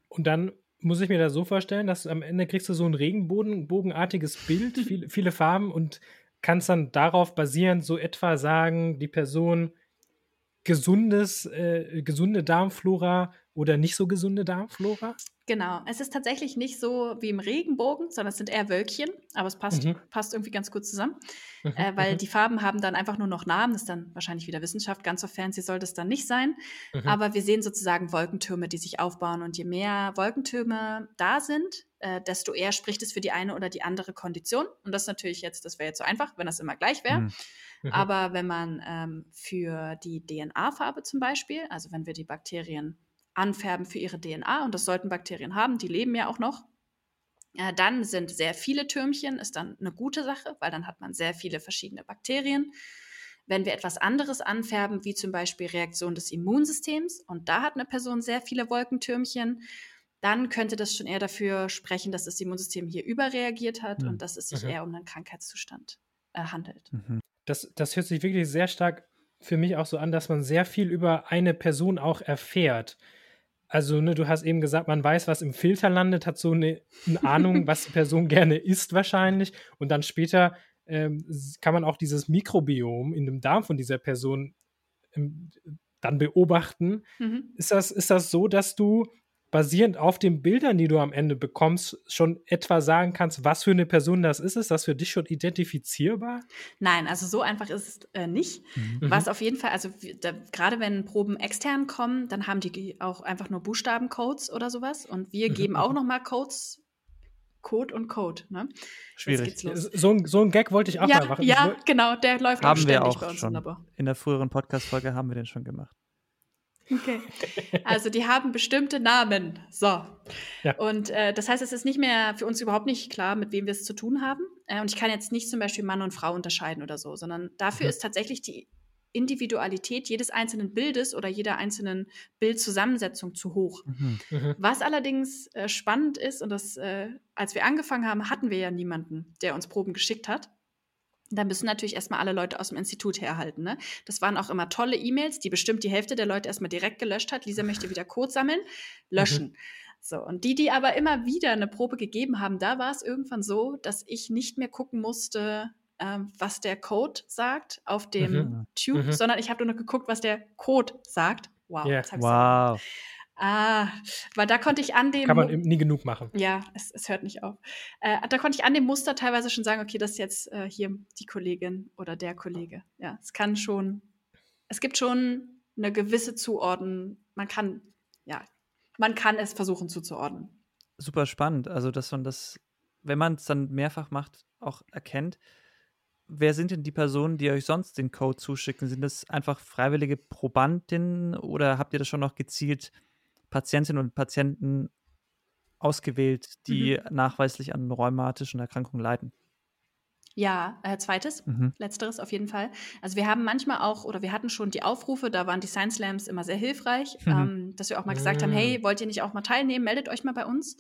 Und dann muss ich mir das so vorstellen, dass am Ende kriegst du so ein regenbogenartiges Bild, viele Farben und kannst dann darauf basierend so etwa sagen, die Person gesunde Darmflora oder nicht so gesunde Darmflora? Genau. Es ist tatsächlich nicht so wie im Regenbogen, sondern es sind eher Wölkchen, aber es passt irgendwie ganz gut zusammen, weil die Farben haben dann einfach nur noch Namen, das ist dann wahrscheinlich wieder Wissenschaft, ganz so fancy soll das dann nicht sein, aber wir sehen sozusagen Wolkentürme, die sich aufbauen und je mehr Wolkentürme da sind, desto eher spricht es für die eine oder die andere Kondition und das natürlich jetzt, das wäre jetzt so einfach, wenn das immer gleich wäre. Aber wenn man für die DNA-Farbe zum Beispiel, also wenn wir die Bakterien anfärben für ihre DNA, und das sollten Bakterien haben, die leben ja auch noch, dann sind sehr viele Türmchen, ist dann eine gute Sache, weil dann hat man sehr viele verschiedene Bakterien. Wenn wir etwas anderes anfärben, wie zum Beispiel Reaktion des Immunsystems, und da hat eine Person sehr viele Wolkentürmchen, dann könnte das schon eher dafür sprechen, dass das Immunsystem hier überreagiert hat und dass es sich eher um einen Krankheitszustand handelt. Das hört sich wirklich sehr stark für mich auch so an, dass man sehr viel über eine Person auch erfährt. Also, ne, du hast eben gesagt, man weiß, was im Filter landet, hat so eine Ahnung, was die Person gerne isst wahrscheinlich. Und dann später kann man auch dieses Mikrobiom in dem Darm von dieser Person dann beobachten. Ist das so, dass du basierend auf den Bildern, die du am Ende bekommst, schon etwa sagen kannst, was für eine Person das ist? Ist das für dich schon identifizierbar? Nein, also so einfach ist es nicht. Was auf jeden Fall, also gerade wenn Proben extern kommen, dann haben die auch einfach nur Buchstabencodes oder sowas. Und wir geben auch nochmal Codes, Code und Code. Ne? Schwierig. So ein Gag wollte ich auch mal machen. Ja, genau, der läuft auch ständig bei uns im Labor. In der früheren Podcast-Folge haben wir den schon gemacht. Okay, also die haben bestimmte Namen, so. Ja. Und das heißt, es ist nicht mehr für uns überhaupt nicht klar, mit wem wir es zu tun haben. Und ich kann jetzt nicht zum Beispiel Mann und Frau unterscheiden oder so, sondern dafür ist tatsächlich die Individualität jedes einzelnen Bildes oder jeder einzelnen Bildzusammensetzung zu hoch. Was allerdings spannend ist, und das, als wir angefangen haben, hatten wir ja niemanden, der uns Proben geschickt hat. Da müssen natürlich erstmal alle Leute aus dem Institut herhalten. Ne? Das waren auch immer tolle E-Mails, die bestimmt die Hälfte der Leute erstmal direkt gelöscht hat. Lisa möchte wieder Code sammeln, löschen. So, und die aber immer wieder eine Probe gegeben haben, da war es irgendwann so, dass ich nicht mehr gucken musste, was der Code sagt auf dem Tube, sondern ich habe nur noch geguckt, was der Code sagt. Wow, das habe ich gesagt. Weil da konnte ich an dem... Kann man nie genug machen. Ja, es hört nicht auf. Da konnte ich an dem Muster teilweise schon sagen, okay, das ist jetzt hier die Kollegin oder der Kollege. Ja, es gibt schon eine gewisse Zuordnung. Man kann es versuchen zuzuordnen. Super spannend. Also, dass man das, wenn man es dann mehrfach macht, auch erkennt. Wer sind denn die Personen, die euch sonst den Code zuschicken? Sind das einfach freiwillige Probandinnen oder habt ihr das schon noch gezielt Patientinnen und Patienten ausgewählt, die nachweislich an rheumatischen Erkrankungen leiden? Ja, zweites, letzteres auf jeden Fall. Also wir haben manchmal auch, oder wir hatten schon die Aufrufe, da waren die Science Slams immer sehr hilfreich, dass wir auch mal gesagt haben, hey, wollt ihr nicht auch mal teilnehmen, meldet euch mal bei uns.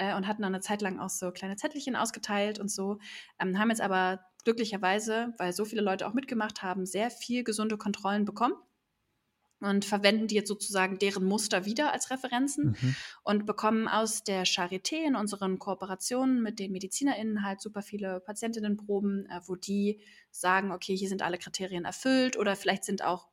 Und hatten dann eine Zeit lang auch so kleine Zettelchen ausgeteilt und so. Haben jetzt aber glücklicherweise, weil so viele Leute auch mitgemacht haben, sehr viel gesunde Kontrollen bekommen. und verwenden die jetzt sozusagen deren Muster wieder als Referenzen und bekommen aus der Charité in unseren Kooperationen mit den MedizinerInnen halt super viele PatientInnenproben, wo die sagen, okay, hier sind alle Kriterien erfüllt oder vielleicht sind auch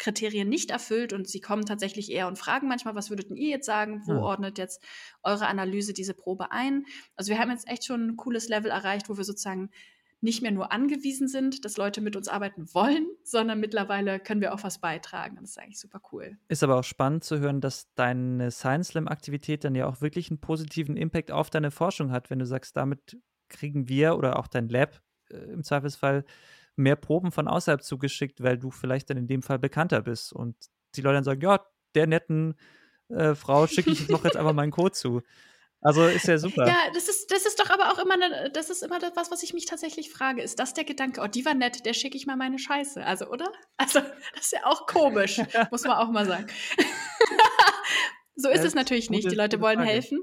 Kriterien nicht erfüllt und sie kommen tatsächlich eher und fragen manchmal, was würdet ihr jetzt sagen, wo ordnet jetzt eure Analyse diese Probe ein? Also wir haben jetzt echt schon ein cooles Level erreicht, wo wir sozusagen nicht mehr nur angewiesen sind, dass Leute mit uns arbeiten wollen, sondern mittlerweile können wir auch was beitragen. Das ist eigentlich super cool. Ist aber auch spannend zu hören, dass deine Science Slam-Aktivität dann ja auch wirklich einen positiven Impact auf deine Forschung hat, wenn du sagst, damit kriegen wir oder auch dein Lab im Zweifelsfall mehr Proben von außerhalb zugeschickt, weil du vielleicht dann in dem Fall bekannter bist und die Leute dann sagen, ja, der netten Frau schicke ich doch jetzt einfach meinen Code zu. Also ist ja super. Ja, das ist doch aber auch immer, das ist immer das, was ich mich tatsächlich frage. Ist das der Gedanke, oh, die war nett, der schicke ich mal meine Scheiße, also, oder? Also, das ist ja auch komisch, muss man auch mal sagen. So ist es natürlich nicht, die Leute wollen helfen.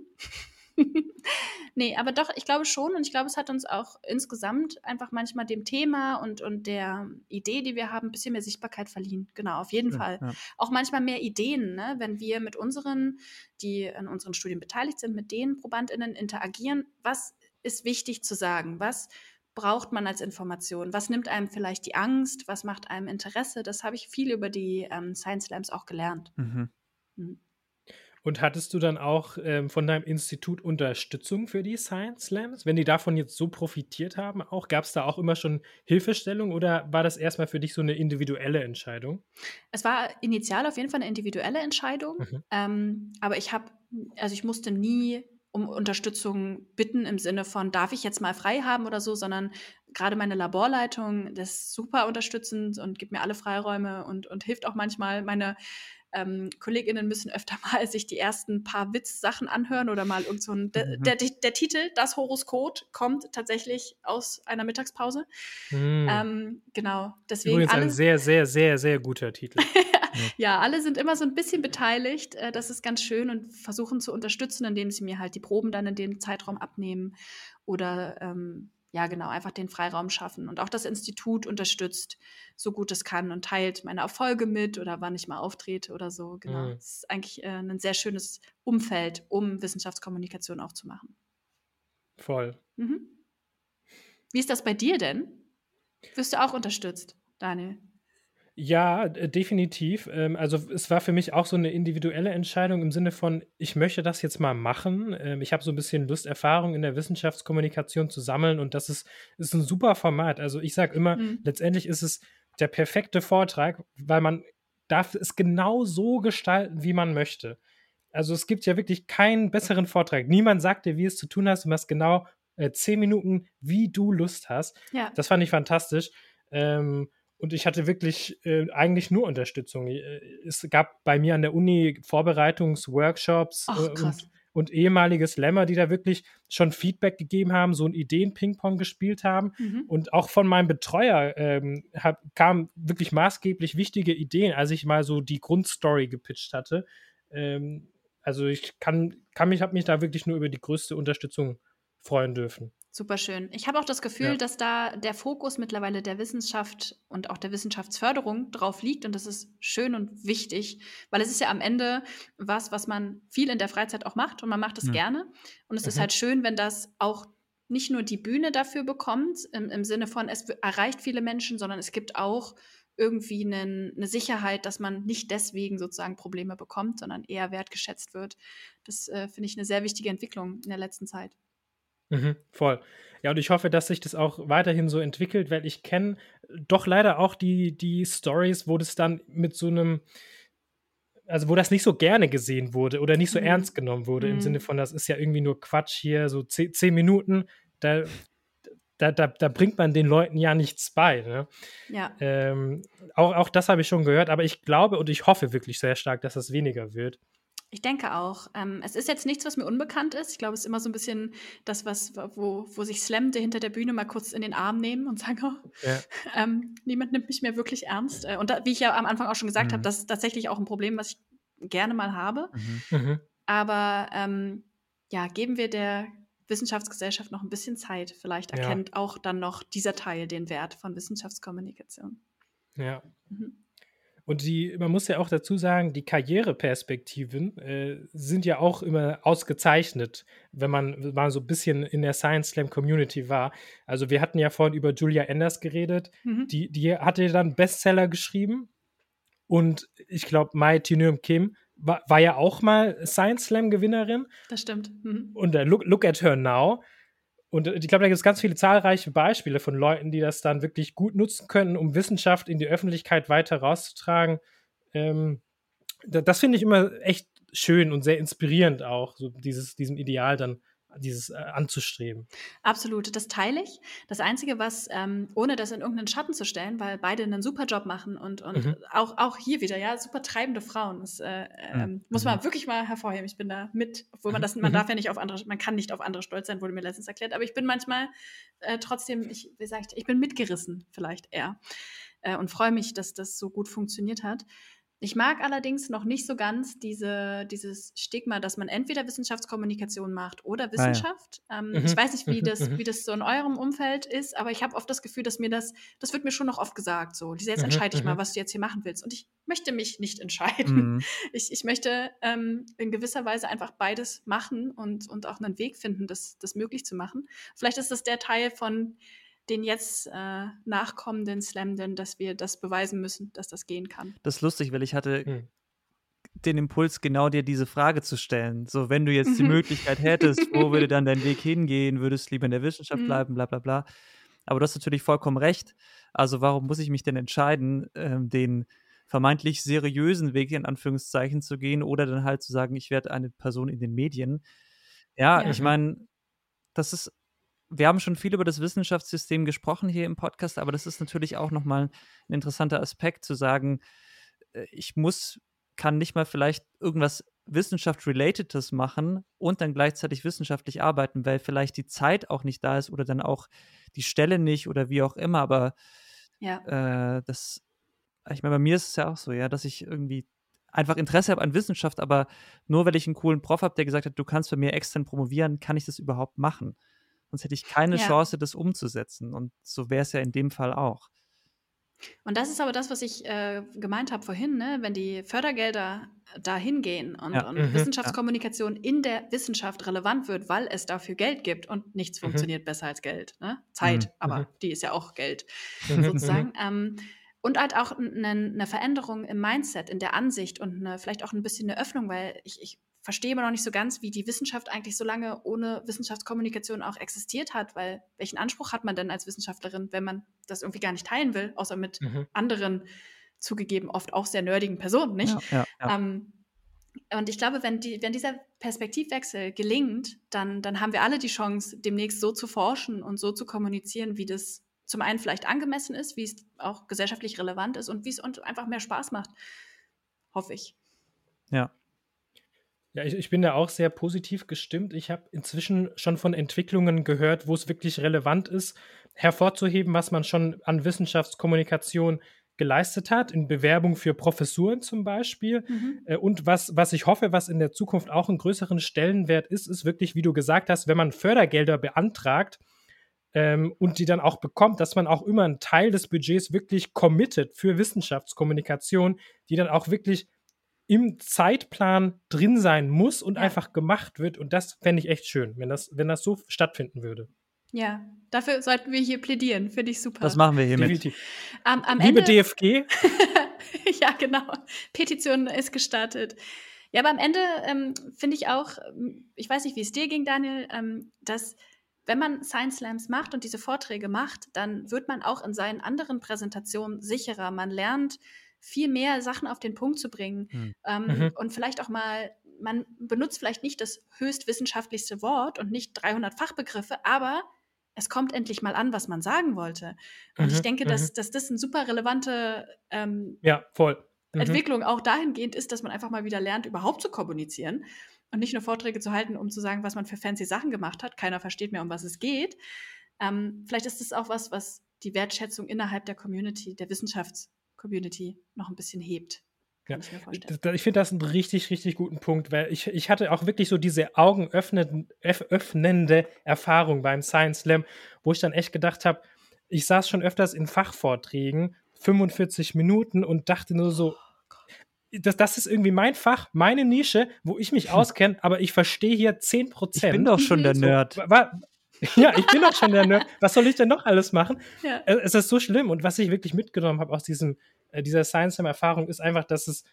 Nee, aber doch, ich glaube schon und ich glaube, es hat uns auch insgesamt einfach manchmal dem Thema und der Idee, die wir haben, ein bisschen mehr Sichtbarkeit verliehen. Genau, auf jeden Fall. Ja. Auch manchmal mehr Ideen, ne? Wenn wir mit unseren, die an unseren Studien beteiligt sind, mit den ProbandInnen interagieren, was ist wichtig zu sagen, was braucht man als Information? Was nimmt einem vielleicht die Angst? Was macht einem Interesse? Das habe ich viel über die Science Slams auch gelernt. Mhm. Und hattest du dann auch von deinem Institut Unterstützung für die Science Slams? Wenn die davon jetzt so profitiert haben, auch gab es da auch immer schon Hilfestellung oder war das erstmal für dich so eine individuelle Entscheidung? Es war initial auf jeden Fall eine individuelle Entscheidung, aber ich musste nie um Unterstützung bitten im Sinne von, darf ich jetzt mal frei haben oder so, sondern gerade meine Laborleitung, das ist super unterstützend und gibt mir alle Freiräume und hilft auch manchmal meine KollegInnen müssen öfter mal sich die ersten paar Witz-Sachen anhören oder mal irgend so ein der Titel, das Horoskot, kommt tatsächlich aus einer Mittagspause. Genau, deswegen übrigens ein sehr, sehr, sehr, sehr guter Titel. Ja, alle sind immer so ein bisschen beteiligt, das ist ganz schön und versuchen zu unterstützen, indem sie mir halt die Proben dann in dem Zeitraum abnehmen oder ja, genau, einfach den Freiraum schaffen. Und auch das Institut unterstützt, so gut es kann und teilt meine Erfolge mit oder wann ich mal auftrete oder so. Genau, es ist eigentlich ein sehr schönes Umfeld, um Wissenschaftskommunikation auch zu machen. Voll. Mhm. Wie ist das bei dir denn? Wirst du auch unterstützt, Daniel? Ja, definitiv. Also es war für mich auch so eine individuelle Entscheidung im Sinne von, ich möchte das jetzt mal machen. Ich habe so ein bisschen Lust, Erfahrung in der Wissenschaftskommunikation zu sammeln und das ist ein super Format. Also ich sage immer, letztendlich ist es der perfekte Vortrag, weil man darf es genau so gestalten, wie man möchte. Also es gibt ja wirklich keinen besseren Vortrag. Niemand sagt dir, wie es zu tun hast, du machst genau 10 Minuten, wie du Lust hast. Ja. Das fand ich fantastisch. Und ich hatte wirklich eigentlich nur Unterstützung. Es gab bei mir an der Uni Vorbereitungsworkshops und ehemalige Slammer, die da wirklich schon Feedback gegeben haben, so ein Ideen-Ping-Pong gespielt haben. Und auch von meinem Betreuer kamen wirklich maßgeblich wichtige Ideen, als ich mal so die Grundstory gepitcht hatte. Also ich habe mich da wirklich nur über die größte Unterstützung freuen dürfen. Super schön. Ich habe auch das Gefühl, dass da der Fokus mittlerweile der Wissenschaft und auch der Wissenschaftsförderung drauf liegt und das ist schön und wichtig, weil es ist ja am Ende was man viel in der Freizeit auch macht und man macht es gerne und es ist halt schön, wenn das auch nicht nur die Bühne dafür bekommt, im Sinne von es erreicht viele Menschen, sondern es gibt auch irgendwie eine Sicherheit, dass man nicht deswegen sozusagen Probleme bekommt, sondern eher wertgeschätzt wird. Das finde ich eine sehr wichtige Entwicklung in der letzten Zeit. Voll. Ja, und ich hoffe, dass sich das auch weiterhin so entwickelt, weil ich kenne doch leider auch die Stories, wo das dann mit so einem, also wo das nicht so gerne gesehen wurde oder nicht so ernst genommen wurde, im Sinne von, das ist ja irgendwie nur Quatsch hier, so 10 Minuten, da bringt man den Leuten ja nichts bei. Ne? Ja. Auch das habe ich schon gehört, aber ich glaube und ich hoffe wirklich sehr stark, dass das weniger wird. Ich denke auch. Es ist jetzt nichts, was mir unbekannt ist. Ich glaube, es ist immer so ein bisschen das, wo sich Slamde hinter der Bühne mal kurz in den Arm nehmen und sagen, niemand nimmt mich mehr wirklich ernst. Und da, wie ich ja am Anfang auch schon gesagt habe, das ist tatsächlich auch ein Problem, was ich gerne mal habe. Aber geben wir der Wissenschaftsgesellschaft noch ein bisschen Zeit. Vielleicht erkennt auch dann noch dieser Teil den Wert von Wissenschaftskommunikation. Ja. Und man muss ja auch dazu sagen, die Karriereperspektiven sind ja auch immer ausgezeichnet, wenn man mal so ein bisschen in der Science Slam Community war. Also wir hatten ja vorhin über Julia Enders geredet, die hatte dann Bestseller geschrieben. Und ich glaube, Mai Tynum Kim war ja auch mal Science Slam Gewinnerin. Das stimmt. Mhm. Und look at her now. Und ich glaube, da gibt es ganz viele zahlreiche Beispiele von Leuten, die das dann wirklich gut nutzen können, um Wissenschaft in die Öffentlichkeit weiter rauszutragen. Das finde ich immer echt schön und sehr inspirierend auch, so diesem Ideal dann dieses anzustreben. Absolut, das teile ich. Das Einzige, was, ohne das in irgendeinen Schatten zu stellen, weil beide einen super Job machen und auch hier wieder, ja, super treibende Frauen. Das muss man wirklich mal hervorheben. Ich bin da mit, obwohl man das, man darf ja nicht auf andere, man kann nicht auf andere stolz sein, wurde mir letztens erklärt, aber ich bin manchmal trotzdem, ich bin mitgerissen vielleicht eher und freue mich, dass das so gut funktioniert hat. Ich mag allerdings noch nicht so ganz dieses Stigma, dass man entweder Wissenschaftskommunikation macht oder Wissenschaft. Ah, ja. Ich weiß nicht, wie das so in eurem Umfeld ist, aber ich habe oft das Gefühl, dass das wird mir schon noch oft gesagt, so, jetzt entscheide ich mal, was du jetzt hier machen willst. Und ich möchte mich nicht entscheiden. Mhm. Ich möchte in gewisser Weise einfach beides machen und auch einen Weg finden, das möglich zu machen. Vielleicht ist das der Teil von den jetzt nachkommenden Slam, denn dass wir das beweisen müssen, dass das gehen kann. Das ist lustig, weil ich hatte den Impuls, genau dir diese Frage zu stellen. So, wenn du jetzt die Möglichkeit hättest, wo würde dann dein Weg hingehen? Würdest du lieber in der Wissenschaft bleiben, bla bla bla. Aber du hast natürlich vollkommen recht. Also warum muss ich mich denn entscheiden, den vermeintlich seriösen Weg in Anführungszeichen zu gehen oder dann halt zu sagen, ich werde eine Person in den Medien. Ja. Ich meine, das ist Wir haben schon viel über das Wissenschaftssystem gesprochen hier im Podcast, aber das ist natürlich auch nochmal ein interessanter Aspekt, zu sagen, ich kann nicht mal vielleicht irgendwas Wissenschaft-Relatedes machen und dann gleichzeitig wissenschaftlich arbeiten, weil vielleicht die Zeit auch nicht da ist oder dann auch die Stelle nicht oder wie auch immer, aber ich meine, bei mir ist es ja auch so, ja, dass ich irgendwie einfach Interesse habe an Wissenschaft, aber nur weil ich einen coolen Prof habe, der gesagt hat, du kannst bei mir extern promovieren, kann ich das überhaupt machen. Sonst hätte ich keine Chance, das umzusetzen. Und so wäre es ja in dem Fall auch. Und das ist aber das, was ich gemeint habe vorhin, ne? Wenn die Fördergelder dahin gehen und Wissenschaftskommunikation in der Wissenschaft relevant wird, weil es dafür Geld gibt und nichts funktioniert besser als Geld. Ne? Zeit, aber die ist ja auch Geld sozusagen. Und halt auch eine Veränderung im Mindset, in der Ansicht und vielleicht auch ein bisschen eine Öffnung, weil ich verstehe immer noch nicht so ganz, wie die Wissenschaft eigentlich so lange ohne Wissenschaftskommunikation auch existiert hat, weil welchen Anspruch hat man denn als Wissenschaftlerin, wenn man das irgendwie gar nicht teilen will, außer mit anderen, zugegeben oft auch sehr nerdigen Personen, nicht? Ja. Und ich glaube, wenn dieser Perspektivwechsel gelingt, dann haben wir alle die Chance, demnächst so zu forschen und so zu kommunizieren, wie das zum einen vielleicht angemessen ist, wie es auch gesellschaftlich relevant ist und wie es uns einfach mehr Spaß macht, hoffe ich. Ja. Ja, ich bin da auch sehr positiv gestimmt. Ich habe inzwischen schon von Entwicklungen gehört, wo es wirklich relevant ist, hervorzuheben, was man schon an Wissenschaftskommunikation geleistet hat, in Bewerbung für Professuren zum Beispiel. Und was ich hoffe, was in der Zukunft auch einen größeren Stellenwert ist wirklich, wie du gesagt hast, wenn man Fördergelder beantragt und die dann auch bekommt, dass man auch immer einen Teil des Budgets wirklich committed für Wissenschaftskommunikation, die dann auch wirklich im Zeitplan drin sein muss und einfach gemacht wird. Und das fände ich echt schön, wenn das so stattfinden würde. Ja, dafür sollten wir hier plädieren. Finde ich super. Das machen wir hiermit. Definitiv. Am Liebe Ende DFG. Ja, genau. Petition ist gestartet. Ja, aber am Ende finde ich auch, ich weiß nicht, wie es dir ging, Daniel, dass wenn man Science Slams macht und diese Vorträge macht, dann wird man auch in seinen anderen Präsentationen sicherer. Man lernt viel mehr Sachen auf den Punkt zu bringen. Und vielleicht auch mal, man benutzt vielleicht nicht das höchstwissenschaftlichste Wort und nicht 300 Fachbegriffe, aber es kommt endlich mal an, was man sagen wollte. Und ich denke, dass das eine super relevante Entwicklung auch dahingehend ist, dass man einfach mal wieder lernt, überhaupt zu kommunizieren und nicht nur Vorträge zu halten, um zu sagen, was man für fancy Sachen gemacht hat. Keiner versteht mehr, um was es geht. Vielleicht ist das auch was die Wertschätzung innerhalb der Community, der Wissenschaftscommunity noch ein bisschen hebt. Kann ich mir vorstellen. Ich finde das einen richtig, richtig guten Punkt, weil ich hatte auch wirklich so diese augenöffnende Erfahrung beim Science Slam, wo ich dann echt gedacht habe, ich saß schon öfters in Fachvorträgen 45 Minuten und dachte nur so, das ist irgendwie mein Fach, meine Nische, wo ich mich auskenne, aber ich verstehe hier 10%. Ich bin doch schon der Nerd. Ich bin doch schon der Nerd. Was soll ich denn noch alles machen? Ja. Es ist so schlimm. Und was ich wirklich mitgenommen habe aus dieser Science Slam Erfahrung ist einfach, dass es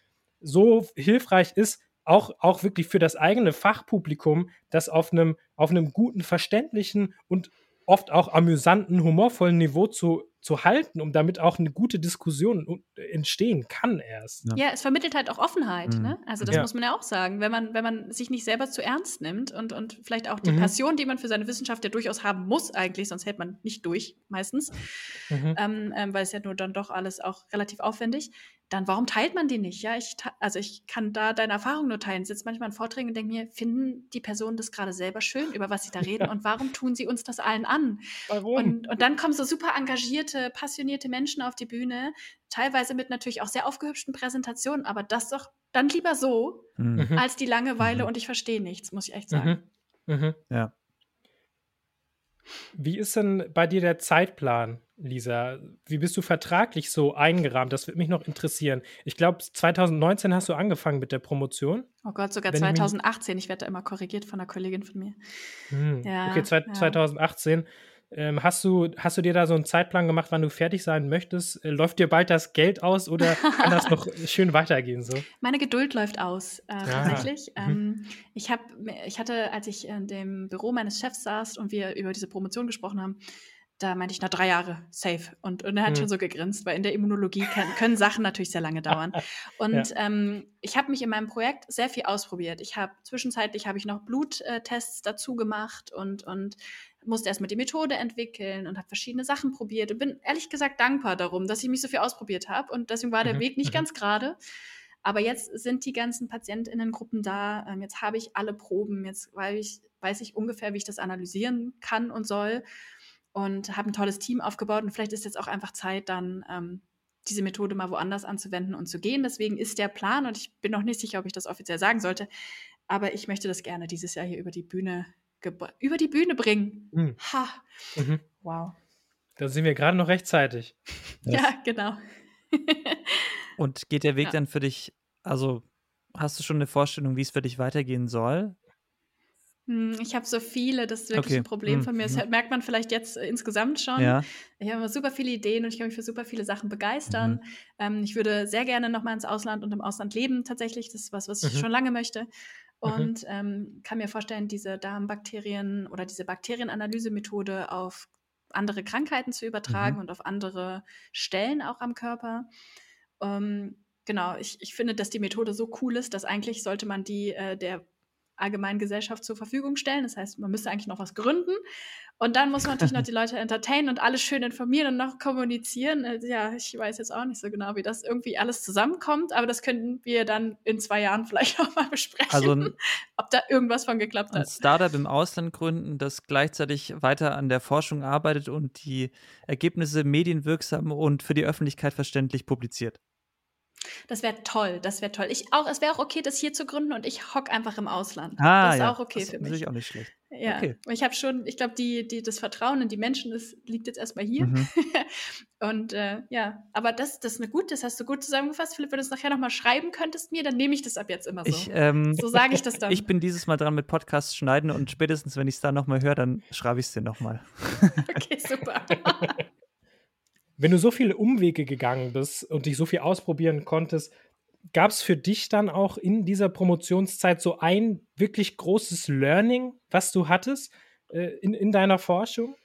so hilfreich ist, auch wirklich für das eigene Fachpublikum, das auf einem guten, verständlichen und oft auch amüsanten, humorvollen Niveau zu halten, um damit auch eine gute Diskussion entstehen kann erst. Ja, es vermittelt halt auch Offenheit, ne? Also das muss man ja auch sagen, wenn man sich nicht selber zu ernst nimmt und vielleicht auch die Passion, die man für seine Wissenschaft ja durchaus haben muss eigentlich, sonst hält man nicht durch meistens, weil es ja nur dann doch alles auch relativ aufwendig, dann warum teilt man die nicht? Ja, ich kann da deine Erfahrung nur teilen. Ich sitze manchmal in Vorträgen und denke mir, finden die Personen das gerade selber schön, über was sie da reden und warum tun sie uns das allen an? Und dann kommen so super engagierte, passionierte Menschen auf die Bühne, teilweise mit natürlich auch sehr aufgehübschten Präsentationen, aber das doch dann lieber so, als die Langeweile und ich verstehe nichts, muss ich echt sagen. Ja. Wie ist denn bei dir der Zeitplan, Lisa? Wie bist du vertraglich so eingerahmt? Das würde mich noch interessieren. Ich glaube, 2019 hast du angefangen mit der Promotion. Oh Gott, sogar 2018. Ich werde da immer korrigiert von einer Kollegin von mir. Ja, okay, 2018. Hast du dir da so einen Zeitplan gemacht, wann du fertig sein möchtest? Läuft dir bald das Geld aus oder kann das noch schön weitergehen? So? Meine Geduld läuft aus, tatsächlich. Ich hatte, als ich in dem Büro meines Chefs saß und wir über diese Promotion gesprochen haben, da meinte ich, na, 3 Jahre, safe. Und er hat schon so gegrinst, weil in der Immunologie können Sachen natürlich sehr lange dauern. Und ich habe mich in meinem Projekt sehr viel ausprobiert. Zwischenzeitlich habe ich noch Bluttests dazu gemacht und musste erstmal die Methode entwickeln und habe verschiedene Sachen probiert und bin ehrlich gesagt dankbar darum, dass ich mich so viel ausprobiert habe und deswegen war der Weg nicht ganz gerade. Aber jetzt sind die ganzen PatientInnengruppen da, jetzt habe ich alle Proben, jetzt weiß ich ungefähr, wie ich das analysieren kann und soll und habe ein tolles Team aufgebaut und vielleicht ist jetzt auch einfach Zeit, dann diese Methode mal woanders anzuwenden und zu gehen. Deswegen ist der Plan und ich bin noch nicht sicher, ob ich das offiziell sagen sollte, aber ich möchte das gerne dieses Jahr hier über die Bühne bringen. Ha. Wow. Da sind wir gerade noch rechtzeitig. Ja, genau. Und geht der Weg dann für dich, also hast du schon eine Vorstellung, wie es für dich weitergehen soll? Ich habe so viele, das ist wirklich ein Problem von mir. Das merkt man vielleicht jetzt insgesamt schon. Ja. Ich habe immer super viele Ideen und ich kann mich für super viele Sachen begeistern. Ich würde sehr gerne nochmal ins Ausland und im Ausland leben tatsächlich. Das ist was ich schon lange möchte. Und kann mir vorstellen, diese Darmbakterien oder diese Bakterienanalysemethode auf andere Krankheiten zu übertragen und auf andere Stellen auch am Körper. Genau, ich finde, dass die Methode so cool ist, dass eigentlich sollte man die der allgemeinen Gesellschaft zur Verfügung stellen. Das heißt, man müsste eigentlich noch was gründen. Und dann muss man natürlich noch die Leute entertainen und alles schön informieren und noch kommunizieren. Also, ja, ich weiß jetzt auch nicht so genau, wie das irgendwie alles zusammenkommt, aber das könnten wir dann in 2 Jahren vielleicht auch mal besprechen, also ob da irgendwas von geklappt hat. Ein Startup im Ausland gründen, das gleichzeitig weiter an der Forschung arbeitet und die Ergebnisse medienwirksam und für die Öffentlichkeit verständlich publiziert. Das wäre toll. Es wäre auch okay, das hier zu gründen und ich hocke einfach im Ausland. Das ist auch okay für mich. Das ist natürlich auch nicht schlecht. Ja, okay. Ich habe schon, ich glaube, das Vertrauen in die Menschen, das liegt jetzt erstmal hier. Und aber das ist eine gute, das hast du gut zusammengefasst. Philipp, wenn du es nachher nochmal schreiben könntest mir, dann nehme ich das ab jetzt immer so. So sage ich das dann. Ich bin dieses Mal dran mit Podcasts schneiden und spätestens, wenn ich es da nochmal höre, dann schreibe ich es dir nochmal. Okay, super. Wenn du so viele Umwege gegangen bist und dich so viel ausprobieren konntest, gab es für dich dann auch in dieser Promotionszeit so ein wirklich großes Learning, was du hattest in deiner Forschung?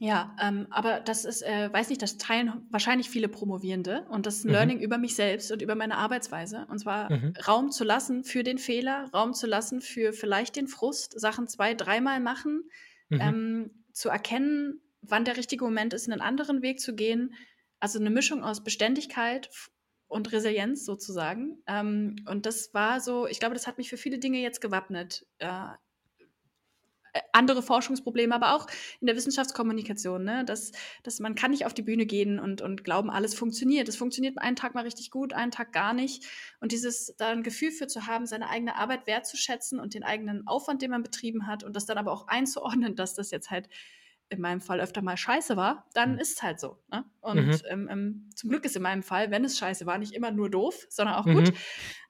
Ja, aber das ist, weiß nicht, das teilen wahrscheinlich viele Promovierende und das ist ein Learning über mich selbst und über meine Arbeitsweise und zwar Raum zu lassen für den Fehler, Raum zu lassen für vielleicht den Frust, Sachen 2-3 Mal machen, zu erkennen, wann der richtige Moment ist, einen anderen Weg zu gehen. Also eine Mischung aus Beständigkeit und Resilienz sozusagen. Und das war so, ich glaube, das hat mich für viele Dinge jetzt gewappnet. Andere Forschungsprobleme, aber auch in der Wissenschaftskommunikation, ne? Dass man kann nicht auf die Bühne gehen und glauben, alles funktioniert. Es funktioniert einen Tag mal richtig gut, einen Tag gar nicht. Und dieses da ein Gefühl für zu haben, seine eigene Arbeit wertzuschätzen und den eigenen Aufwand, den man betrieben hat und das dann aber auch einzuordnen, dass das jetzt halt in meinem Fall öfter mal scheiße war, dann ist es halt so. Ne? Und zum Glück ist in meinem Fall, wenn es scheiße war, nicht immer nur doof, sondern auch gut.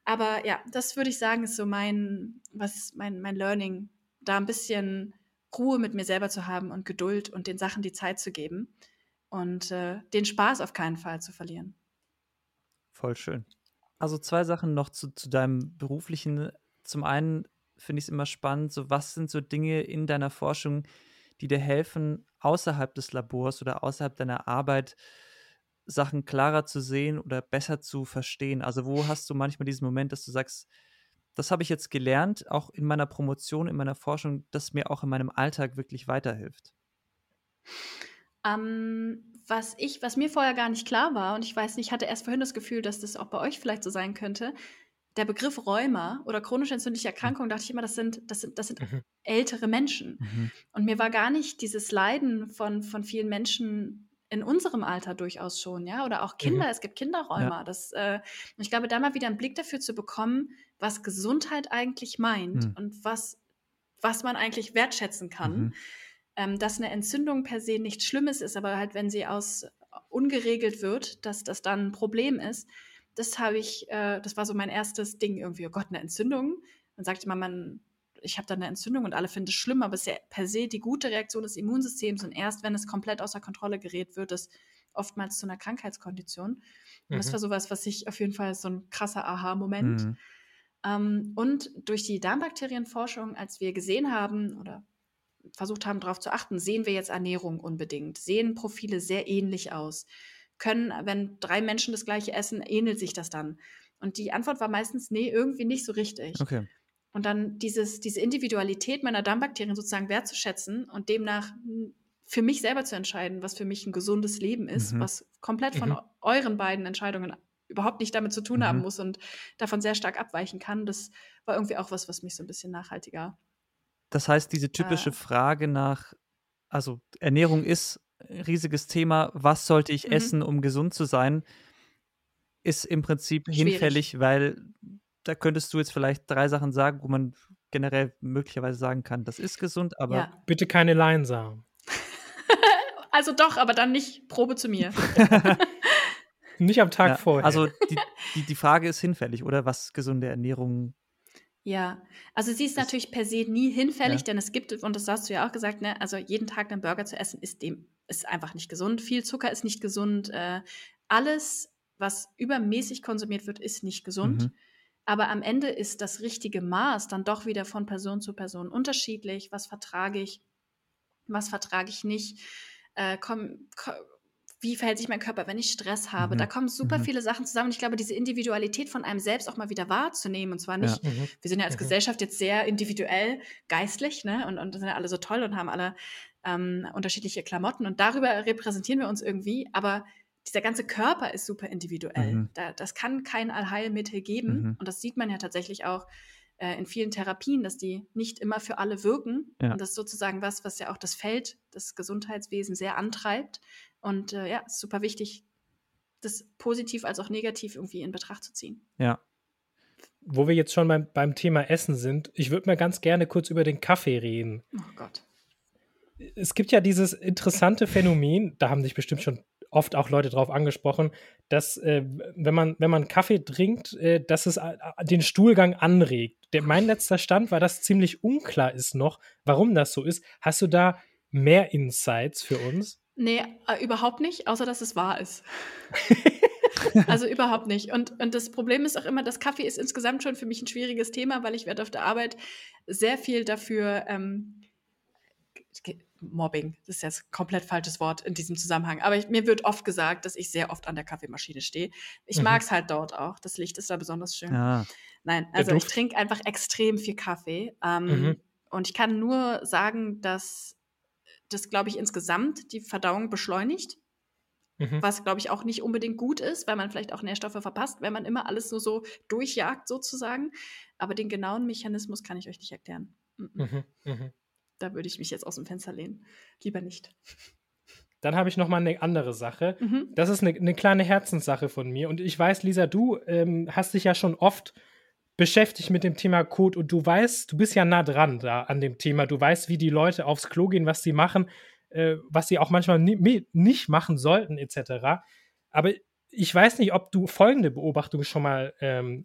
Aber ja, das würde ich sagen, ist so mein Learning, da ein bisschen Ruhe mit mir selber zu haben und Geduld und den Sachen die Zeit zu geben und den Spaß auf keinen Fall zu verlieren. Voll schön. Also 2 Sachen noch zu deinem beruflichen. Zum einen finde ich es immer spannend, so was sind so Dinge in deiner Forschung, die dir helfen, außerhalb des Labors oder außerhalb deiner Arbeit Sachen klarer zu sehen oder besser zu verstehen? Also wo hast du manchmal diesen Moment, dass du sagst, das habe ich jetzt gelernt, auch in meiner Promotion, in meiner Forschung, das mir auch in meinem Alltag wirklich weiterhilft? Was mir vorher gar nicht klar war, und ich weiß nicht, ich hatte erst vorhin das Gefühl, dass das auch bei euch vielleicht so sein könnte, der Begriff Rheuma oder chronisch entzündliche Erkrankung, dachte ich immer, das sind ältere Menschen. Und mir war gar nicht dieses Leiden von vielen Menschen in unserem Alter durchaus schon, ja, oder auch Kinder, es gibt Kinderrheuma. Ja. Ich glaube, da mal wieder einen Blick dafür zu bekommen, was Gesundheit eigentlich meint und was man eigentlich wertschätzen kann. Dass eine Entzündung per se nichts Schlimmes ist, aber halt, wenn sie ungeregelt wird, dass das dann ein Problem ist. Das war so mein erstes Ding irgendwie, oh Gott, eine Entzündung. Dann sagt immer ich habe da eine Entzündung und alle finden es schlimm, aber es ist ja per se die gute Reaktion des Immunsystems und erst, wenn es komplett außer Kontrolle gerät, wird es oftmals zu einer Krankheitskondition. Und das war sowas, was ich auf jeden Fall so ein krasser Aha-Moment. Und durch die Darmbakterienforschung, als wir gesehen haben oder versucht haben, darauf zu achten, sehen wir jetzt Ernährung unbedingt, sehen Profile sehr ähnlich aus. Wenn 3 Menschen das gleiche essen, ähnelt sich das dann? Und die Antwort war meistens, nee, irgendwie nicht so richtig. Okay. Und dann diese Individualität meiner Darmbakterien sozusagen wertzuschätzen und demnach für mich selber zu entscheiden, was für mich ein gesundes Leben ist, was komplett von euren beiden Entscheidungen überhaupt nicht damit zu tun haben muss und davon sehr stark abweichen kann. Das war irgendwie auch was mich so ein bisschen nachhaltiger. Das heißt, diese typische Frage nach, also Ernährung ist riesiges Thema, was sollte ich essen, um gesund zu sein, ist im Prinzip hinfällig, weil da könntest du jetzt vielleicht 3 Sachen sagen, wo man generell möglicherweise sagen kann, das ist gesund, aber bitte keine Leinsamen. Also doch, aber dann nicht Probe zu mir. Nicht am Tag vorher. Also die Frage ist hinfällig, oder? Was gesunde Ernährung. Ja, also sie ist natürlich per se nie hinfällig, denn es gibt, und das hast du ja auch gesagt, ne, also jeden Tag einen Burger zu essen, ist einfach nicht gesund. Viel Zucker ist nicht gesund. Alles, was übermäßig konsumiert wird, ist nicht gesund. Aber am Ende ist das richtige Maß dann doch wieder von Person zu Person unterschiedlich. Was vertrage ich nicht? Wie verhält sich mein Körper, wenn ich Stress habe? Da kommen super viele Sachen zusammen. Und ich glaube, diese Individualität von einem selbst auch mal wieder wahrzunehmen, und zwar nicht, wir sind ja als Gesellschaft jetzt sehr individuell geistlich, ne? Und sind ja alle so toll und haben alle unterschiedliche Klamotten. Und darüber repräsentieren wir uns irgendwie. Aber dieser ganze Körper ist super individuell. Das kann kein Allheilmittel geben. Und das sieht man ja tatsächlich auch in vielen Therapien, dass die nicht immer für alle wirken. Und das ist sozusagen was ja auch das Feld, das Gesundheitswesen sehr antreibt. Und ist super wichtig, das positiv als auch negativ irgendwie in Betracht zu ziehen. Ja. Wo wir jetzt schon beim Thema Essen sind, ich würde mal ganz gerne kurz über den Kaffee reden. Oh Gott. Es gibt ja dieses interessante Phänomen, da haben sich bestimmt schon oft auch Leute drauf angesprochen, dass wenn man Kaffee trinkt, dass es den Stuhlgang anregt. Mein letzter Stand war, dass ziemlich unklar ist noch, warum das so ist. Hast du da mehr Insights für uns? Nee, überhaupt nicht, außer dass es wahr ist. Also überhaupt nicht. Und das Problem ist auch immer, dass Kaffee ist insgesamt schon für mich ein schwieriges Thema, weil ich werde auf der Arbeit sehr viel dafür Mobbing, das ist jetzt ein komplett falsches Wort in diesem Zusammenhang, aber mir wird oft gesagt, dass ich sehr oft an der Kaffeemaschine stehe. Ich mag es halt dort auch, das Licht ist da besonders schön. Ja. Nein, also ich trinke einfach extrem viel Kaffee und ich kann nur sagen, dass das, glaube ich, insgesamt die Verdauung beschleunigt, was, glaube ich, auch nicht unbedingt gut ist, weil man vielleicht auch Nährstoffe verpasst, wenn man immer alles nur so durchjagt sozusagen, aber den genauen Mechanismus kann ich euch nicht erklären. Da würde ich mich jetzt aus dem Fenster lehnen. Lieber nicht. Dann habe ich noch mal eine andere Sache. Das ist eine kleine Herzenssache von mir. Und ich weiß, Lisa, du hast dich ja schon oft beschäftigt mit dem Thema Kot. Und du bist ja nah dran da an dem Thema. Du weißt, wie die Leute aufs Klo gehen, was sie machen. was sie auch manchmal nicht machen sollten etc. Aber ich weiß nicht, ob du folgende Beobachtung schon mal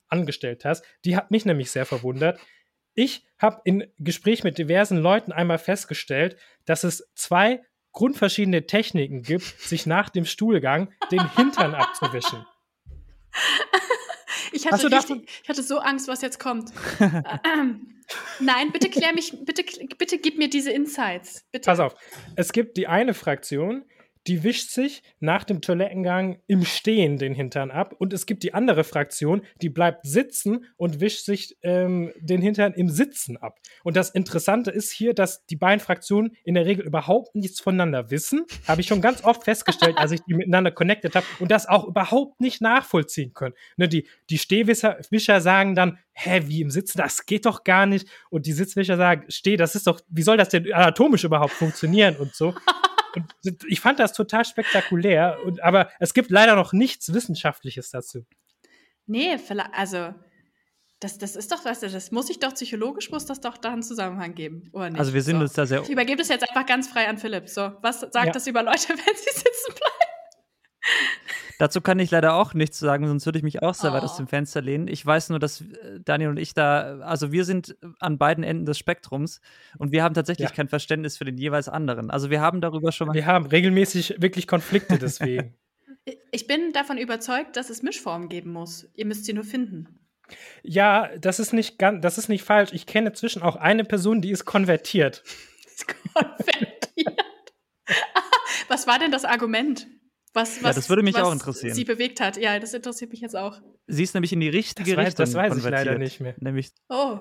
angestellt hast. Die hat mich nämlich sehr verwundert. Ich habe in Gespräch mit diversen Leuten einmal festgestellt, dass es zwei grundverschiedene Techniken gibt, sich nach dem Stuhlgang den Hintern abzuwischen. Ich hatte so Angst, was jetzt kommt. Nein, bitte klär mich, bitte gib mir diese Insights. Bitte. Pass auf, es gibt die eine Fraktion, die wischt sich nach dem Toilettengang im Stehen den Hintern ab. Und es gibt die andere Fraktion, die bleibt sitzen und wischt sich den Hintern im Sitzen ab. Und das Interessante ist hier, dass die beiden Fraktionen in der Regel überhaupt nichts voneinander wissen. Habe ich schon ganz oft festgestellt, als ich die miteinander connected habe. Und das auch überhaupt nicht nachvollziehen können. Ne, die Stehwischer sagen dann, hä, wie im Sitzen? Das geht doch gar nicht. Und die Sitzwischer sagen, steh, das ist doch, wie soll das denn anatomisch überhaupt funktionieren und so. Und ich fand das total spektakulär, aber es gibt leider noch nichts Wissenschaftliches dazu. Nee, also das ist doch, weißt du, das muss ich doch psychologisch, muss das doch da einen Zusammenhang geben, oder nicht? Also wir sind so uns da sehr... Ich übergebe das jetzt einfach ganz frei an Philipp. So, was sagt das über Leute, wenn sie sitzen bleiben? Dazu kann ich leider auch nichts sagen, sonst würde ich mich auch sehr weit aus dem Fenster lehnen. Ich weiß nur, dass Daniel und ich da, also wir sind an beiden Enden des Spektrums und wir haben tatsächlich kein Verständnis für den jeweils anderen. Also wir haben darüber schon mal... Wir haben regelmäßig wirklich Konflikte deswegen. Ich bin davon überzeugt, dass es Mischformen geben muss. Ihr müsst sie nur finden. Ja, das ist nicht falsch. Ich kenne inzwischen auch eine Person, die ist konvertiert. Ist konvertiert? Was war denn das Argument? Was das würde mich auch interessieren. Sie bewegt hat. Ja, das interessiert mich jetzt auch. Sie ist nämlich in die richtige Richtung. Das weiß ich leider nicht mehr. Nämlich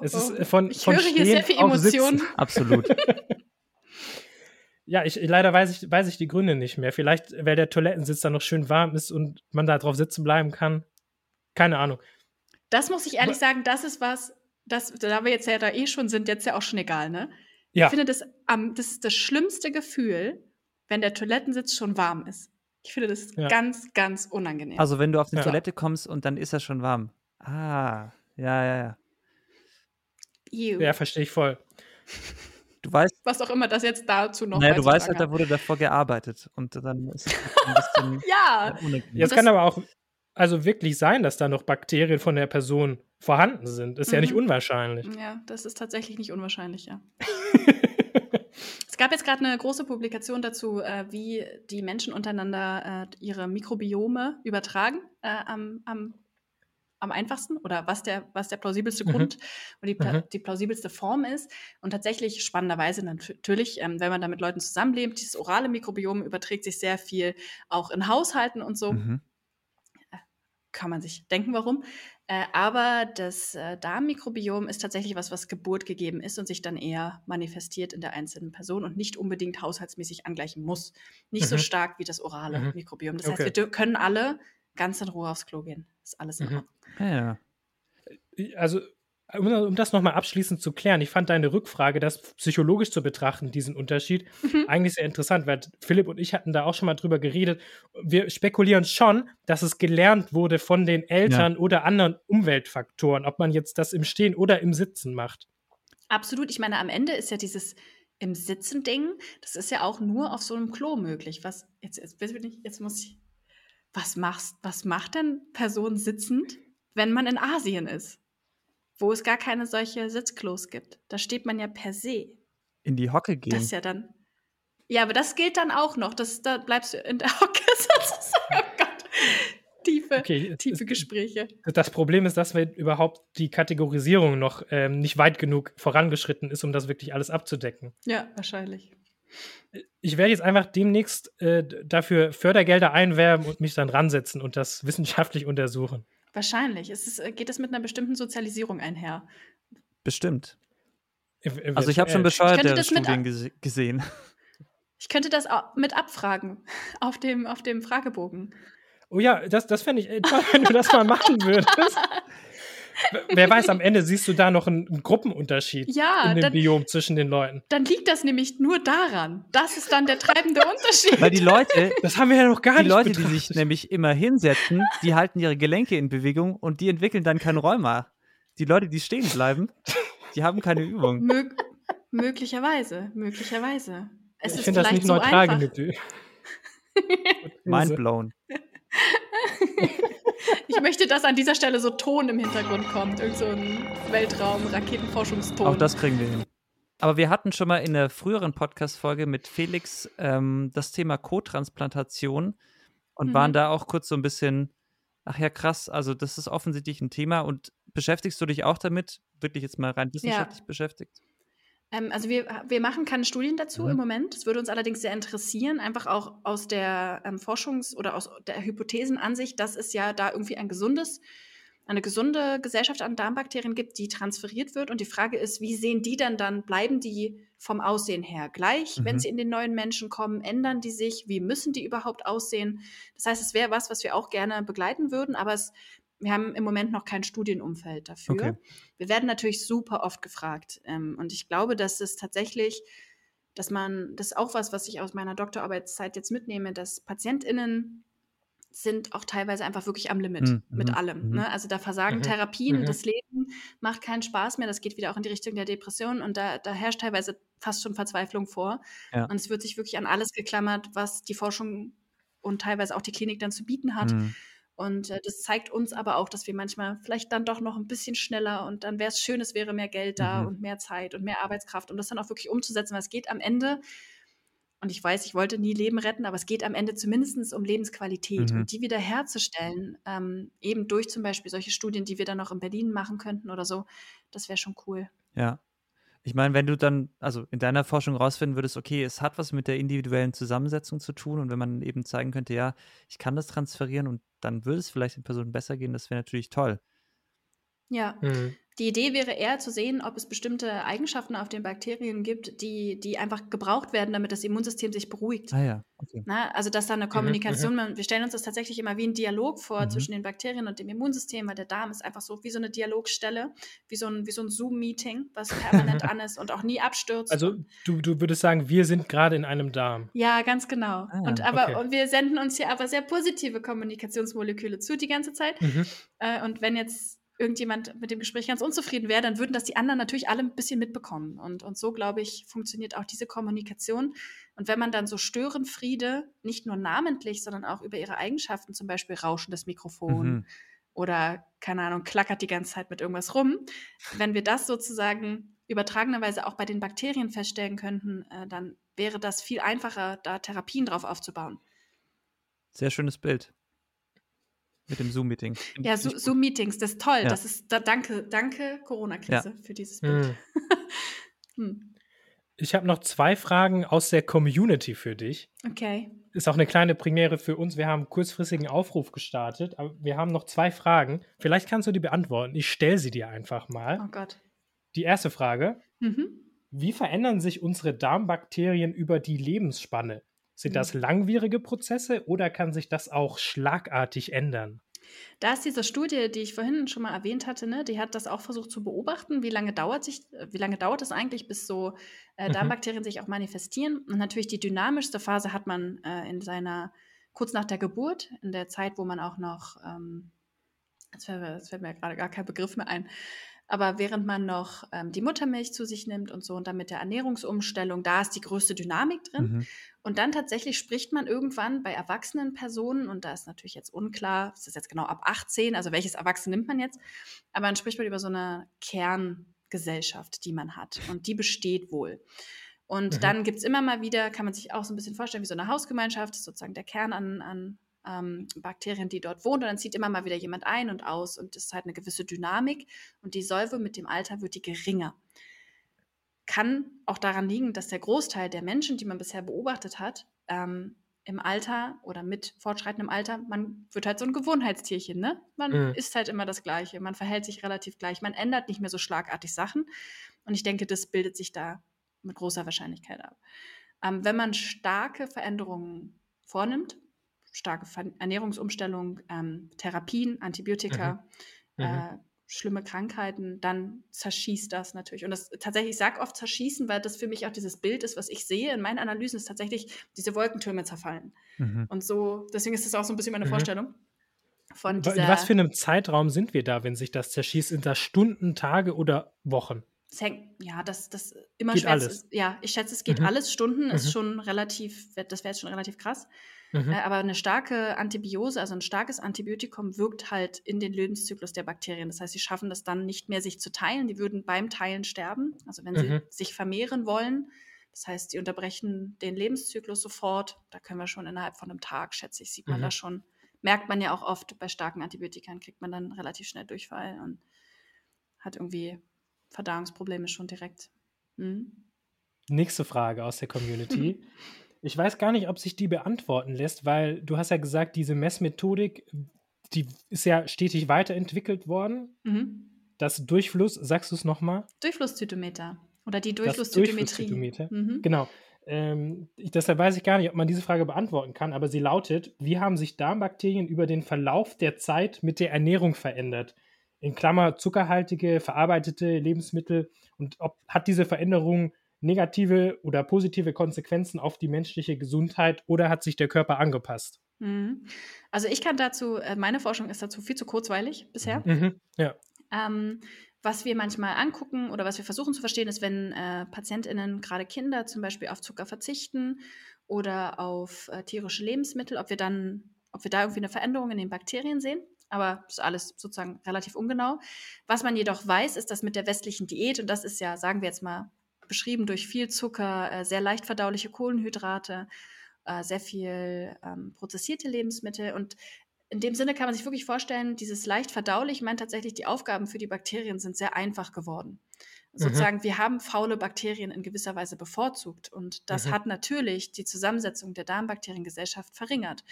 ist ich höre hier sehr viel Emotionen. Absolut. Ja, leider weiß ich die Gründe nicht mehr. Vielleicht, weil der Toilettensitz dann noch schön warm ist und man da drauf sitzen bleiben kann. Keine Ahnung. Das muss ich ehrlich sagen, das ist was, da wir jetzt ja da schon sind, jetzt ja auch schon egal, ne? Ja. Ich finde, das ist das schlimmste Gefühl, wenn der Toilettensitz schon warm ist. Ich finde das ganz, ganz unangenehm. Also wenn du auf die Toilette kommst und dann ist er schon warm. Ah, ja. Ja, verstehe ich voll. Du weißt... Was auch immer das jetzt dazu noch... Naja, du weißt halt, da wurde davor gearbeitet. Und dann ist es ein bisschen unangenehm. Jetzt kann aber auch also wirklich sein, dass da noch Bakterien von der Person vorhanden sind. Ist ja nicht unwahrscheinlich. Ja, das ist tatsächlich nicht unwahrscheinlich, ja. Es gab jetzt gerade eine große Publikation dazu, wie die Menschen untereinander ihre Mikrobiome übertragen am einfachsten oder was der plausibelste Grund und die plausibelste Form ist. Und tatsächlich, spannenderweise natürlich, wenn man da mit Leuten zusammenlebt, dieses orale Mikrobiom überträgt sich sehr viel auch in Haushalten und so. Mhm. Kann man sich denken, warum. Aber das Darmmikrobiom ist tatsächlich was Geburt gegeben ist und sich dann eher manifestiert in der einzelnen Person und nicht unbedingt haushaltsmäßig angleichen muss. Nicht so stark wie das orale Mikrobiom. Das heißt, wir können alle ganz in Ruhe aufs Klo gehen. Das ist alles in Ordnung. Ja. Also, um das nochmal abschließend zu klären, ich fand deine Rückfrage, das psychologisch zu betrachten, diesen Unterschied, eigentlich sehr interessant, weil Philipp und ich hatten da auch schon mal drüber geredet. Wir spekulieren schon, dass es gelernt wurde von den Eltern oder anderen Umweltfaktoren, ob man jetzt das im Stehen oder im Sitzen macht. Absolut. Ich meine, am Ende ist ja dieses im Sitzen-Ding, das ist ja auch nur auf so einem Klo möglich. Was, jetzt muss ich, was macht denn Person sitzend, wenn man in Asien ist? Wo es gar keine solche Sitzklos gibt. Da steht man ja per se. In die Hocke gehen. Das ist ja dann. Ja, aber das gilt dann auch noch. Da bleibst du in der Hocke sozusagen. Oh Gott. Tiefe Gespräche. Das Problem ist, dass wir überhaupt die Kategorisierung noch nicht weit genug vorangeschritten ist, um das wirklich alles abzudecken. Ja, wahrscheinlich. Ich werde jetzt einfach demnächst dafür Fördergelder einwerben und mich dann ransetzen und das wissenschaftlich untersuchen. Wahrscheinlich. Geht es mit einer bestimmten Sozialisierung einher? Bestimmt. Also ich habe schon bescheuerte Studien gesehen. Ich könnte das mit abfragen auf dem Fragebogen. Oh ja, das fände ich toll, wenn du das mal machen würdest. Wer weiß, am Ende siehst du da noch einen Gruppenunterschied in dem Biom zwischen den Leuten. Dann liegt das nämlich nur daran. Das ist dann der treibende Unterschied. Weil die Leute, das haben wir ja noch gar nicht betrachtet. Die Leute, die sich nämlich immer hinsetzen, die halten ihre Gelenke in Bewegung und die entwickeln dann kein Rheuma. Die Leute, die stehen bleiben, die haben keine Übung. Möglicherweise. Es ich finde das nicht neutral genug. Mindblown. Ich möchte, dass an dieser Stelle so Ton im Hintergrund kommt. Irgend so ein Weltraum-Raketenforschungston. Auch das kriegen wir hin. Aber wir hatten schon mal in der früheren Podcast-Folge mit Felix das Thema Co-Transplantation und waren da auch kurz so ein bisschen, ach ja, krass, also das ist offensichtlich ein Thema. Und beschäftigst du dich auch damit? Wirklich jetzt mal rein wissenschaftlich beschäftigt? Also wir machen keine Studien dazu im Moment. Es würde uns allerdings sehr interessieren, einfach auch aus der Forschungs- oder aus der Hypothesenansicht, dass es ja da irgendwie eine gesunde Gesellschaft an Darmbakterien gibt, die transferiert wird. Und die Frage ist, wie sehen die denn dann? Bleiben die vom Aussehen her gleich, wenn sie in den neuen Menschen kommen? Ändern die sich? Wie müssen die überhaupt aussehen? Das heißt, es wäre was, was wir auch gerne begleiten würden, aber wir haben im Moment noch kein Studienumfeld dafür. Okay. Wir werden natürlich super oft gefragt. Und ich glaube, dass es tatsächlich, das ist auch was ich aus meiner Doktorarbeitszeit jetzt mitnehme, dass PatientInnen sind auch teilweise einfach wirklich am Limit mit allem. Ne? Also da versagen Therapien, das Leben macht keinen Spaß mehr, das geht wieder auch in die Richtung der Depression und da herrscht teilweise fast schon Verzweiflung vor. Ja. Und es wird sich wirklich an alles geklammert, was die Forschung und teilweise auch die Klinik dann zu bieten hat. Und das zeigt uns aber auch, dass wir manchmal vielleicht dann doch noch ein bisschen schneller und dann wäre es schön, es wäre mehr Geld da und mehr Zeit und mehr Arbeitskraft, um das dann auch wirklich umzusetzen, weil es geht am Ende, und ich weiß, ich wollte nie Leben retten, aber es geht am Ende zumindest um Lebensqualität und die wieder herzustellen, eben durch zum Beispiel solche Studien, die wir dann noch in Berlin machen könnten oder so, das wäre schon cool. Ja, ich meine, wenn du dann, also in deiner Forschung rausfinden würdest, okay, es hat was mit der individuellen Zusammensetzung zu tun und wenn man eben zeigen könnte, ja, ich kann das transferieren und dann würde es vielleicht den Personen besser gehen, das wäre natürlich toll. Ja, die Idee wäre eher zu sehen, ob es bestimmte Eigenschaften auf den Bakterien gibt, die einfach gebraucht werden, damit das Immunsystem sich beruhigt. Ah ja, okay. Na, also dass da eine Kommunikation, wir stellen uns das tatsächlich immer wie einen Dialog vor zwischen den Bakterien und dem Immunsystem, weil der Darm ist einfach so wie so eine Dialogstelle, wie so ein Zoom-Meeting, was permanent an ist und auch nie abstürzt. Also du würdest sagen, wir sind gerade in einem Darm. Ja, ganz genau. Ah, und wir senden uns hier aber sehr positive Kommunikationsmoleküle zu die ganze Zeit. Und wenn jetzt irgendjemand mit dem Gespräch ganz unzufrieden wäre, dann würden das die anderen natürlich alle ein bisschen mitbekommen. Und so, glaube ich, funktioniert auch diese Kommunikation. Und wenn man dann so Störenfriede, nicht nur namentlich, sondern auch über ihre Eigenschaften, zum Beispiel rauschendes Mikrofon oder, keine Ahnung, klackert die ganze Zeit mit irgendwas rum, wenn wir das sozusagen übertragenerweise auch bei den Bakterien feststellen könnten, dann wäre das viel einfacher, da Therapien drauf aufzubauen. Sehr schönes Bild. Mit dem Zoom-Meeting. Ja, Zoom-Meetings, das ist toll. Ja. Das ist, danke Corona-Krise für dieses Bild. Ich habe noch 2 Fragen aus der Community für dich. Okay. Ist auch eine kleine Premiere für uns. Wir haben einen kurzfristigen Aufruf gestartet, aber wir haben noch 2 Fragen. Vielleicht kannst du die beantworten. Ich stelle sie dir einfach mal. Oh Gott. Die erste Frage. Wie verändern sich unsere Darmbakterien über die Lebensspanne? Sind das langwierige Prozesse oder kann sich das auch schlagartig ändern? Da ist diese Studie, die ich vorhin schon mal erwähnt hatte, ne, die hat das auch versucht zu beobachten, wie lange dauert es eigentlich, bis so Darmbakterien sich auch manifestieren. Und natürlich die dynamischste Phase hat man kurz nach der Geburt, in der Zeit, wo man auch noch, jetzt fällt mir gerade gar kein Begriff mehr ein, aber während man noch die Muttermilch zu sich nimmt und so und dann mit der Ernährungsumstellung, da ist die größte Dynamik drin. Und dann tatsächlich spricht man irgendwann bei erwachsenen Personen, und da ist natürlich jetzt unklar, es ist jetzt genau ab 18, also welches Erwachsene nimmt man jetzt, aber dann spricht man über so eine Kerngesellschaft, die man hat und die besteht wohl. Und dann gibt es immer mal wieder, kann man sich auch so ein bisschen vorstellen, wie so eine Hausgemeinschaft, ist sozusagen der Kern an Bakterien, die dort wohnen, und dann zieht immer mal wieder jemand ein und aus und es ist halt eine gewisse Dynamik und die soll wohl mit dem Alter wird die geringer. Kann auch daran liegen, dass der Großteil der Menschen, die man bisher beobachtet hat, im Alter oder mit fortschreitendem Alter, man wird halt so ein Gewohnheitstierchen, ne? Man isst halt immer das Gleiche, man verhält sich relativ gleich, man ändert nicht mehr so schlagartig Sachen und ich denke, das bildet sich da mit großer Wahrscheinlichkeit ab. Wenn man starke Veränderungen vornimmt, starke Ernährungsumstellung, Therapien, Antibiotika, schlimme Krankheiten, dann zerschießt das natürlich. Und das tatsächlich, ich sage oft zerschießen, weil das für mich auch dieses Bild ist, was ich sehe in meinen Analysen, ist tatsächlich diese Wolkentürme zerfallen. Und so, deswegen ist das auch so ein bisschen meine Vorstellung. Von dieser, in was für einem Zeitraum sind wir da, wenn sich das zerschießt? Sind das Stunden, Tage oder Wochen? das immer schwer ist. Ja, ich schätze, es geht alles. Stunden ist schon relativ, das wäre jetzt schon relativ krass. Aber eine starke Antibiose, also ein starkes Antibiotikum wirkt halt in den Lebenszyklus der Bakterien. Das heißt, sie schaffen das dann nicht mehr, sich zu teilen. Die würden beim Teilen sterben, also wenn sie sich vermehren wollen. Das heißt, sie unterbrechen den Lebenszyklus sofort. Da können wir schon innerhalb von einem Tag, schätze ich, sieht man da schon. Merkt man ja auch oft, bei starken Antibiotikern kriegt man dann relativ schnell Durchfall und hat irgendwie Verdauungsprobleme schon direkt. Nächste Frage aus der Community. Ich weiß gar nicht, ob sich die beantworten lässt, weil du hast ja gesagt, diese Messmethodik, die ist ja stetig weiterentwickelt worden. Das Durchfluss, sagst du es nochmal? Durchflusszytometer oder die Durchflusszytometrie. Genau. Deshalb weiß ich gar nicht, ob man diese Frage beantworten kann, aber sie lautet, wie haben sich Darmbakterien über den Verlauf der Zeit mit der Ernährung verändert? In Klammer zuckerhaltige, verarbeitete Lebensmittel. Und hat diese Veränderung negative oder positive Konsequenzen auf die menschliche Gesundheit oder hat sich der Körper angepasst? Also ich kann dazu, meine Forschung ist dazu viel zu kurzweilig bisher. Was wir manchmal angucken oder was wir versuchen zu verstehen, ist, wenn PatientInnen, gerade Kinder, zum Beispiel auf Zucker verzichten oder auf tierische Lebensmittel, ob wir da irgendwie eine Veränderung in den Bakterien sehen. Aber das ist alles sozusagen relativ ungenau. Was man jedoch weiß, ist, dass mit der westlichen Diät, und das ist ja, sagen wir jetzt mal, beschrieben durch viel Zucker, sehr leicht verdauliche Kohlenhydrate, sehr viel prozessierte Lebensmittel. Und in dem Sinne kann man sich wirklich vorstellen, dieses leicht verdaulich meint tatsächlich, die Aufgaben für die Bakterien sind sehr einfach geworden. Sozusagen, wir haben faule Bakterien in gewisser Weise bevorzugt und das hat natürlich die Zusammensetzung der Darmbakteriengesellschaft verringert.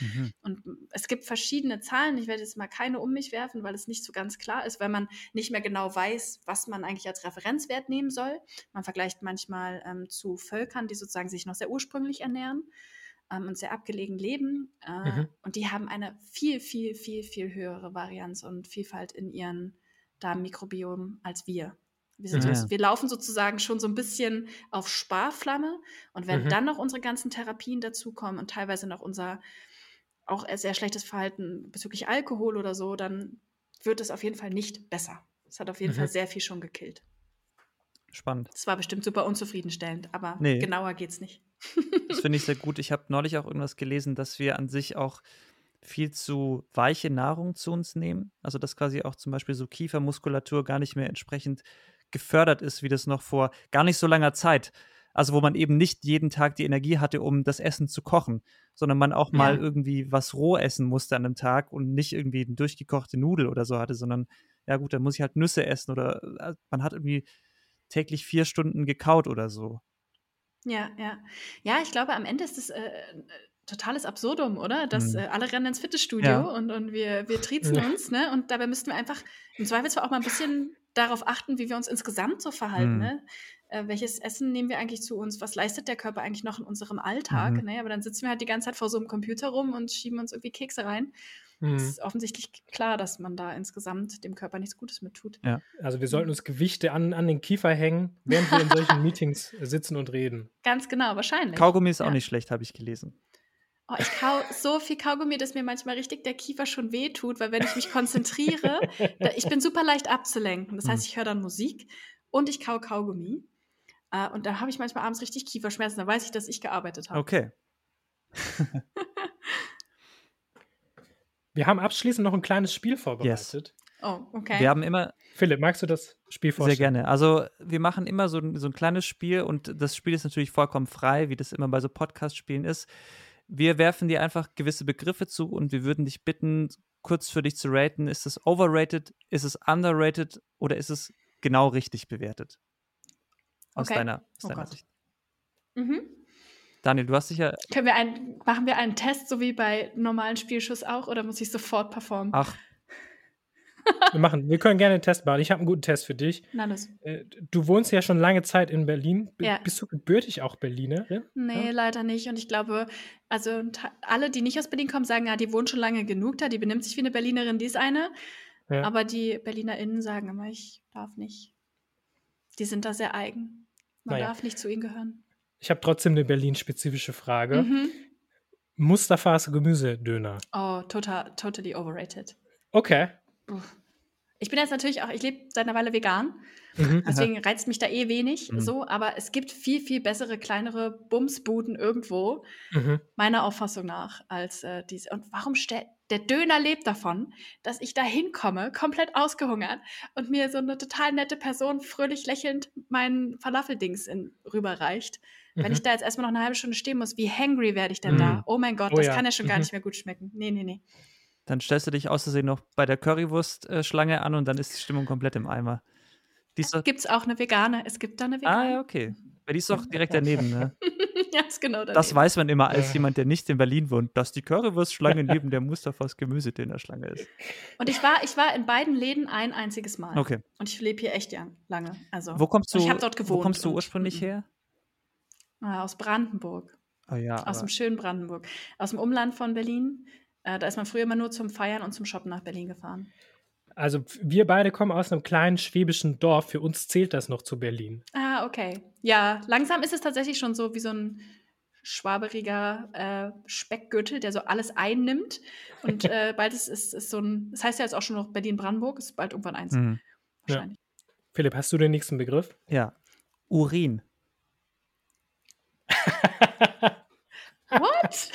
Und es gibt verschiedene Zahlen, ich werde jetzt mal keine um mich werfen, weil es nicht so ganz klar ist, weil man nicht mehr genau weiß, was man eigentlich als Referenzwert nehmen soll. Man vergleicht manchmal zu Völkern, die sozusagen sich noch sehr ursprünglich ernähren und sehr abgelegen leben und die haben eine viel höhere Varianz und Vielfalt in ihren Darmmikrobiom als wir. Wir laufen sozusagen schon so ein bisschen auf Sparflamme und wenn dann noch unsere ganzen Therapien dazukommen und teilweise noch unser auch sehr schlechtes Verhalten bezüglich Alkohol oder so, dann wird es auf jeden Fall nicht besser. Es hat auf jeden Fall sehr viel schon gekillt. Spannend. Das war bestimmt super unzufriedenstellend, aber genauer geht's nicht. Das finde ich sehr gut. Ich habe neulich auch irgendwas gelesen, dass wir an sich auch viel zu weiche Nahrung zu uns nehmen. Also dass quasi auch zum Beispiel so Kiefermuskulatur gar nicht mehr entsprechend gefördert ist, wie das noch vor gar nicht so langer Zeit. Also wo man eben nicht jeden Tag die Energie hatte, um das Essen zu kochen, sondern man auch mal irgendwie was roh essen musste an einem Tag und nicht irgendwie eine durchgekochte Nudel oder so hatte, sondern ja gut, dann muss ich halt Nüsse essen oder man hat irgendwie täglich 4 Stunden gekaut oder so. Ja. Ja, ich glaube, am Ende ist das totales Absurdum, oder? Dass alle rennen ins Fitnessstudio und wir triezen uns, ne? Und dabei müssten wir einfach im Zweifelsfall auch mal ein bisschen darauf achten, wie wir uns insgesamt so verhalten, ne? Welches Essen nehmen wir eigentlich zu uns? Was leistet der Körper eigentlich noch in unserem Alltag? Ne? Aber dann sitzen wir halt die ganze Zeit vor so einem Computer rum und schieben uns irgendwie Kekse rein. Es ist offensichtlich klar, dass man da insgesamt dem Körper nichts Gutes mit tut. Ja. Also wir sollten uns Gewichte an den Kiefer hängen, während wir in solchen Meetings sitzen und reden. Ganz genau, wahrscheinlich. Kaugummi ist auch nicht schlecht, habe ich gelesen. Oh, ich kaue so viel Kaugummi, dass mir manchmal richtig der Kiefer schon wehtut, weil wenn ich mich konzentriere, ich bin super leicht abzulenken. Das heißt, ich höre dann Musik und ich kaue Kaugummi. Und dann habe ich manchmal abends richtig Kieferschmerzen. Dann weiß ich, dass ich gearbeitet habe. Okay. Wir haben abschließend noch ein kleines Spiel vorbereitet. Yes. Oh, okay. Wir haben immer. Philipp, magst du das Spiel vorstellen? Sehr gerne. Also wir machen immer so ein kleines Spiel und das Spiel ist natürlich vollkommen frei, wie das immer bei so Podcast-Spielen ist. Wir werfen dir einfach gewisse Begriffe zu und wir würden dich bitten, kurz für dich zu raten. Ist es overrated, ist es underrated oder ist es genau richtig bewertet? Aus deiner Sicht. Daniel, du hast sicher. Machen wir einen Test, so wie bei normalen Spielschuss auch, oder muss ich sofort performen? Ach. Wir können gerne einen Test machen. Ich habe einen guten Test für dich. Na los. Du wohnst ja schon lange Zeit in Berlin. Ja. Bist du gebürtig auch Berlinerin? Nee, leider nicht. Und ich glaube, also alle, die nicht aus Berlin kommen, sagen, ja, die wohnt schon lange genug da, die benimmt sich wie eine Berlinerin, die ist eine. Ja. Aber die BerlinerInnen sagen immer, ich darf nicht. Die sind da sehr eigen. Man darf nicht zu ihnen gehören. Ich habe trotzdem eine Berlin-spezifische Frage. Mustafas Gemüsedöner. Oh, totally overrated. Okay. Ich bin jetzt natürlich auch, ich lebe seit einer Weile vegan, deswegen reizt mich da eh wenig so, aber es gibt viel, viel bessere, kleinere Bumsbuden irgendwo, meiner Auffassung nach, als diese. Und warum der Döner lebt davon, dass ich da hinkomme, komplett ausgehungert und mir so eine total nette Person fröhlich lächelnd meinen Falafeldings rüberreicht. Wenn ich da jetzt erstmal noch eine halbe Stunde stehen muss, wie hangry werde ich denn da? Oh mein Gott, das kann ja schon gar nicht mehr gut schmecken. Nee. Dann stellst du dich aus Versehen noch bei der Currywurst-Schlange an und dann ist die Stimmung komplett im Eimer. Gibt's auch eine vegane? Es gibt da eine vegane. Ah, ja, okay. Weil die ist doch direkt daneben, ne? Ja, ist genau daneben. Das weiß man immer als jemand, der nicht in Berlin wohnt, dass die Currywurst-Schlange neben der Mustafas Gemüsedöner-Schlange ist. Und ich war in beiden Läden ein einziges Mal. Okay. Und ich lebe hier echt lange. Also, wo kommst du, ich habe dort gewohnt. Wo kommst du ursprünglich her? Aus Brandenburg. Oh, ja, aus dem schönen Brandenburg. Aus dem Umland von Berlin. Da ist man früher immer nur zum Feiern und zum Shoppen nach Berlin gefahren. Also wir beide kommen aus einem kleinen schwäbischen Dorf. Für uns zählt das noch zu Berlin. Ah, okay. Ja, langsam ist es tatsächlich schon so wie so ein schwaberiger Speckgürtel, der so alles einnimmt. Und bald ist so ein, das heißt ja jetzt auch schon noch Berlin-Brandenburg, ist bald irgendwann eins. Mhm. Wahrscheinlich. Ja. Philipp, hast du den nächsten Begriff? Ja. Urin. What?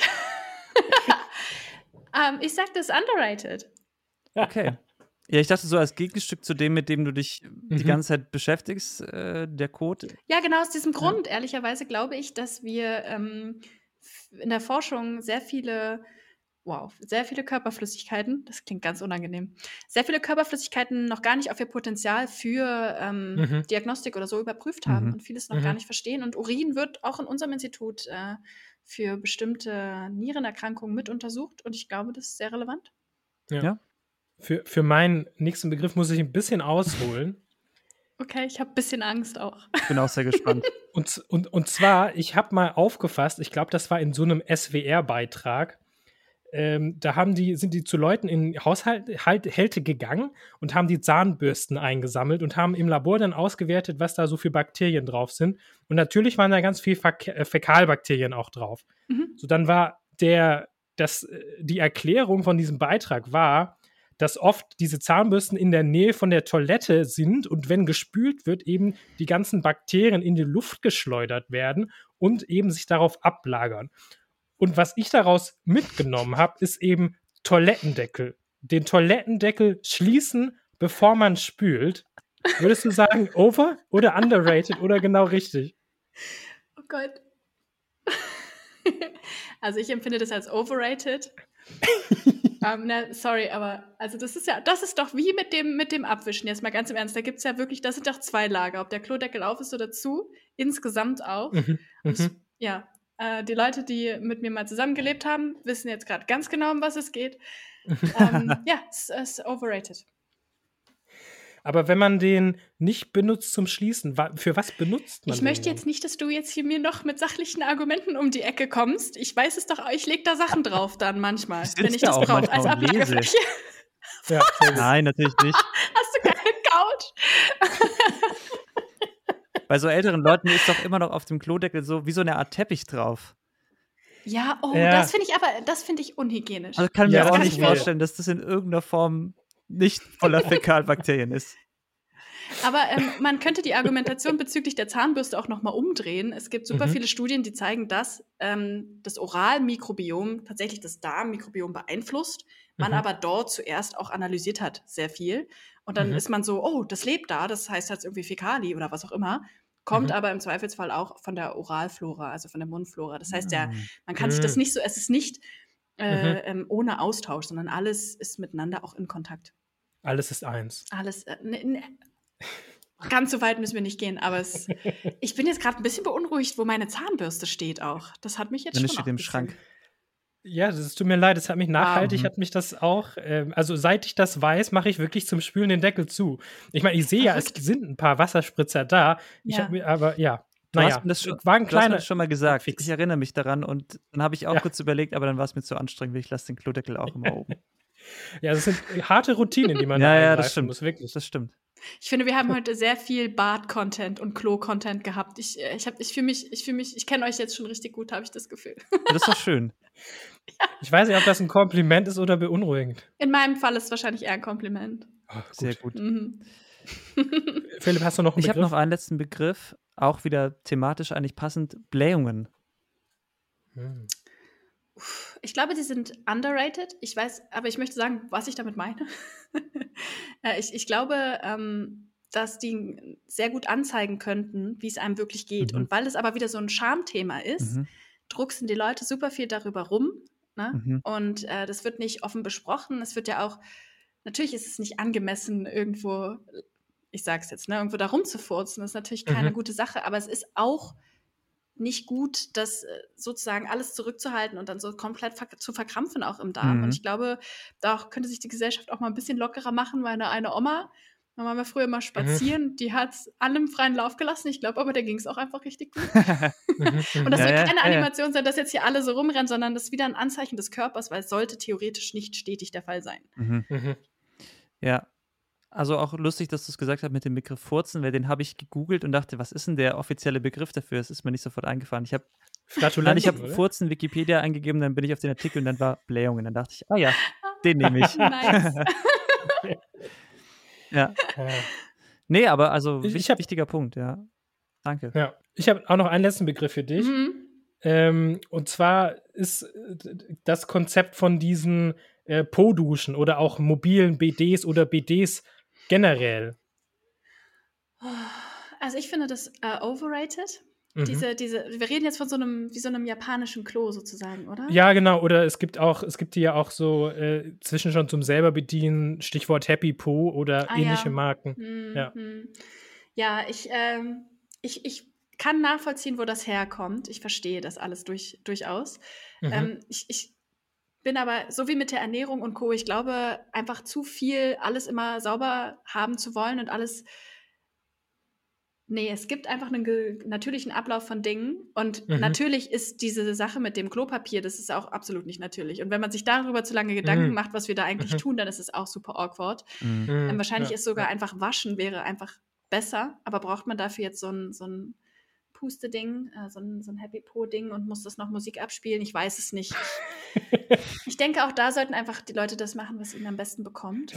Ich sag, das ist underrated. Okay. Ja, ich dachte so als Gegenstück zu dem, mit dem du dich die ganze Zeit beschäftigst, der Code. Ja, genau aus diesem Grund, ehrlicherweise, glaube ich, dass wir in der Forschung sehr viele Körperflüssigkeiten, das klingt ganz unangenehm, sehr viele Körperflüssigkeiten noch gar nicht auf ihr Potenzial für Diagnostik oder so überprüft haben und vieles noch gar nicht verstehen. Und Urin wird auch in unserem Institut für bestimmte Nierenerkrankungen mit untersucht und ich glaube, das ist sehr relevant. Ja. Für meinen nächsten Begriff muss ich ein bisschen ausholen. Okay, ich habe ein bisschen Angst auch. Ich bin auch sehr gespannt. Und zwar, ich habe mal aufgefasst, ich glaube, das war in so einem SWR-Beitrag, da sind die zu Leuten in Haushalte gegangen und haben die Zahnbürsten eingesammelt und haben im Labor dann ausgewertet, was da so für Bakterien drauf sind. Und natürlich waren da ganz viel Fäkalbakterien auch drauf. So, dann war die Erklärung von diesem Beitrag war, dass oft diese Zahnbürsten in der Nähe von der Toilette sind und wenn gespült wird, eben die ganzen Bakterien in die Luft geschleudert werden und eben sich darauf ablagern. Und was ich daraus mitgenommen habe, ist eben Toilettendeckel. Den Toilettendeckel schließen, bevor man spült. Würdest du sagen, over oder underrated oder genau richtig? Oh Gott. Also ich empfinde das als overrated. Sorry, aber also das ist doch wie mit dem Abwischen. Jetzt mal ganz im Ernst, da gibt es ja wirklich, das sind doch zwei Lager, ob der Klodeckel auf ist oder zu, insgesamt auch. Ja. Die Leute, die mit mir mal zusammengelebt haben, wissen jetzt gerade ganz genau, um was es geht. Ja, es ist overrated. Aber wenn man den nicht benutzt zum Schließen, für was benutzt man den? Ich möchte jetzt nicht, dass du jetzt hier mir noch mit sachlichen Argumenten um die Ecke kommst. Ich weiß es doch, ich lege da Sachen drauf dann manchmal, wenn ich das brauche als Ablagefläche. Ja, nein, natürlich nicht. Hast du keine Couch? Bei so älteren Leuten ist doch immer noch auf dem Klodeckel so wie so eine Art Teppich drauf. Ja, das finde ich unhygienisch. Also kann ich mir auch nicht vorstellen, dass das in irgendeiner Form nicht voller Fäkalbakterien ist. Aber man könnte die Argumentation bezüglich der Zahnbürste auch nochmal umdrehen. Es gibt super viele Studien, die zeigen, dass das Oralmikrobiom tatsächlich das Darmmikrobiom beeinflusst, man aber dort zuerst auch analysiert hat, sehr viel. Und dann ist man so, oh, das lebt da, das heißt jetzt irgendwie Fäkali oder was auch immer. Kommt aber im Zweifelsfall auch von der Oralflora, also von der Mundflora. Das heißt man kann sich das nicht so, es ist nicht ohne Austausch, sondern alles ist miteinander auch in Kontakt. Alles ist eins. Alles, ganz so weit müssen wir nicht gehen, aber ich bin jetzt gerade ein bisschen beunruhigt, wo meine Zahnbürste steht auch. Das hat mich jetzt schon steht im Schrank. Ja, das tut mir leid, das hat mich nachhaltig, hat mich das auch, also seit ich das weiß, mache ich wirklich zum Spülen den Deckel zu. Ich meine, ich sehe ja, es sind ein paar Wasserspritzer da, ich habe mir aber, du hast mir das schon mal gesagt, Fix. Ich erinnere mich daran und dann habe ich auch kurz überlegt, aber dann war es mir zu anstrengend, ich lasse den Klodeckel auch immer oben. Ja, das sind harte Routinen, die man da eingreifen muss, wirklich. Das stimmt. Ich finde, wir haben heute sehr viel Bad-Content und Klo-Content gehabt. Ich kenne euch jetzt schon richtig gut, habe ich das Gefühl. Das ist doch schön. Ja. Ich weiß nicht, ob das ein Kompliment ist oder beunruhigend. In meinem Fall ist es wahrscheinlich eher ein Kompliment. Ah, gut. Sehr gut. Mhm. Philipp, hast du noch einen Begriff? Ich habe noch einen letzten Begriff, auch wieder thematisch eigentlich passend, Blähungen. Hm. Ich glaube, die sind underrated. Ich weiß, aber ich möchte sagen, was ich damit meine. Ich glaube, dass die sehr gut anzeigen könnten, wie es einem wirklich geht. Mhm. Und weil es aber wieder so ein Schamthema ist, drucksen die Leute super viel darüber rum. Ne? Mhm. Und das wird nicht offen besprochen. Es wird ja auch, natürlich ist es nicht angemessen, irgendwo, ich sag's jetzt, ne, irgendwo da rumzufurzen. Das ist natürlich keine gute Sache, aber es ist auch nicht gut, das sozusagen alles zurückzuhalten und dann so komplett zu verkrampfen auch im Darm. Und ich glaube, da könnte sich die Gesellschaft auch mal ein bisschen lockerer machen, weil eine Oma, da waren wir früher mal spazieren, die hat es allem freien Lauf gelassen. Ich glaube aber, der ging es auch einfach richtig gut. Und das wird keine Animation sein, dass jetzt hier alle so rumrennen, sondern das ist wieder ein Anzeichen des Körpers, weil es sollte theoretisch nicht stetig der Fall sein. Ja, also auch lustig, dass du es gesagt hast mit dem Begriff Furzen, weil den habe ich gegoogelt und dachte, was ist denn der offizielle Begriff dafür? Es ist mir nicht sofort eingefallen. Ich habe Furzen Wikipedia eingegeben, dann bin ich auf den Artikel und dann war Blähungen. Dann dachte ich, ah ja, den nehme ich. Nice. Ja. Nee, aber also wichtiger Punkt, ja. Danke. Ja. Ich habe auch noch einen letzten Begriff für dich. Und zwar ist das Konzept von diesen Po-Duschen oder auch mobilen BDs oder BDs generell. Also ich finde das overrated. Wir reden jetzt von so einem japanischen Klo sozusagen, oder? Ja, genau. Oder es gibt die ja auch so zwischen schon zum selber bedienen, Stichwort Happy Po oder ähnliche Marken. Ich kann nachvollziehen, wo das herkommt. Ich verstehe das alles durchaus. Ich bin aber, so wie mit der Ernährung und Co., ich glaube, einfach zu viel alles immer sauber haben zu wollen und alles. Nee, es gibt einfach einen natürlichen Ablauf von Dingen und natürlich ist diese Sache mit dem Klopapier, das ist auch absolut nicht natürlich. Und wenn man sich darüber zu lange Gedanken macht, was wir da eigentlich tun, dann ist es auch super awkward. Wahrscheinlich ist sogar einfach waschen wäre einfach besser, aber braucht man dafür jetzt so ein Puste-Ding, so ein Happy-Po-Ding und muss das noch Musik abspielen? Ich weiß es nicht. Ich denke, auch da sollten einfach die Leute das machen, was ihnen am besten bekommt.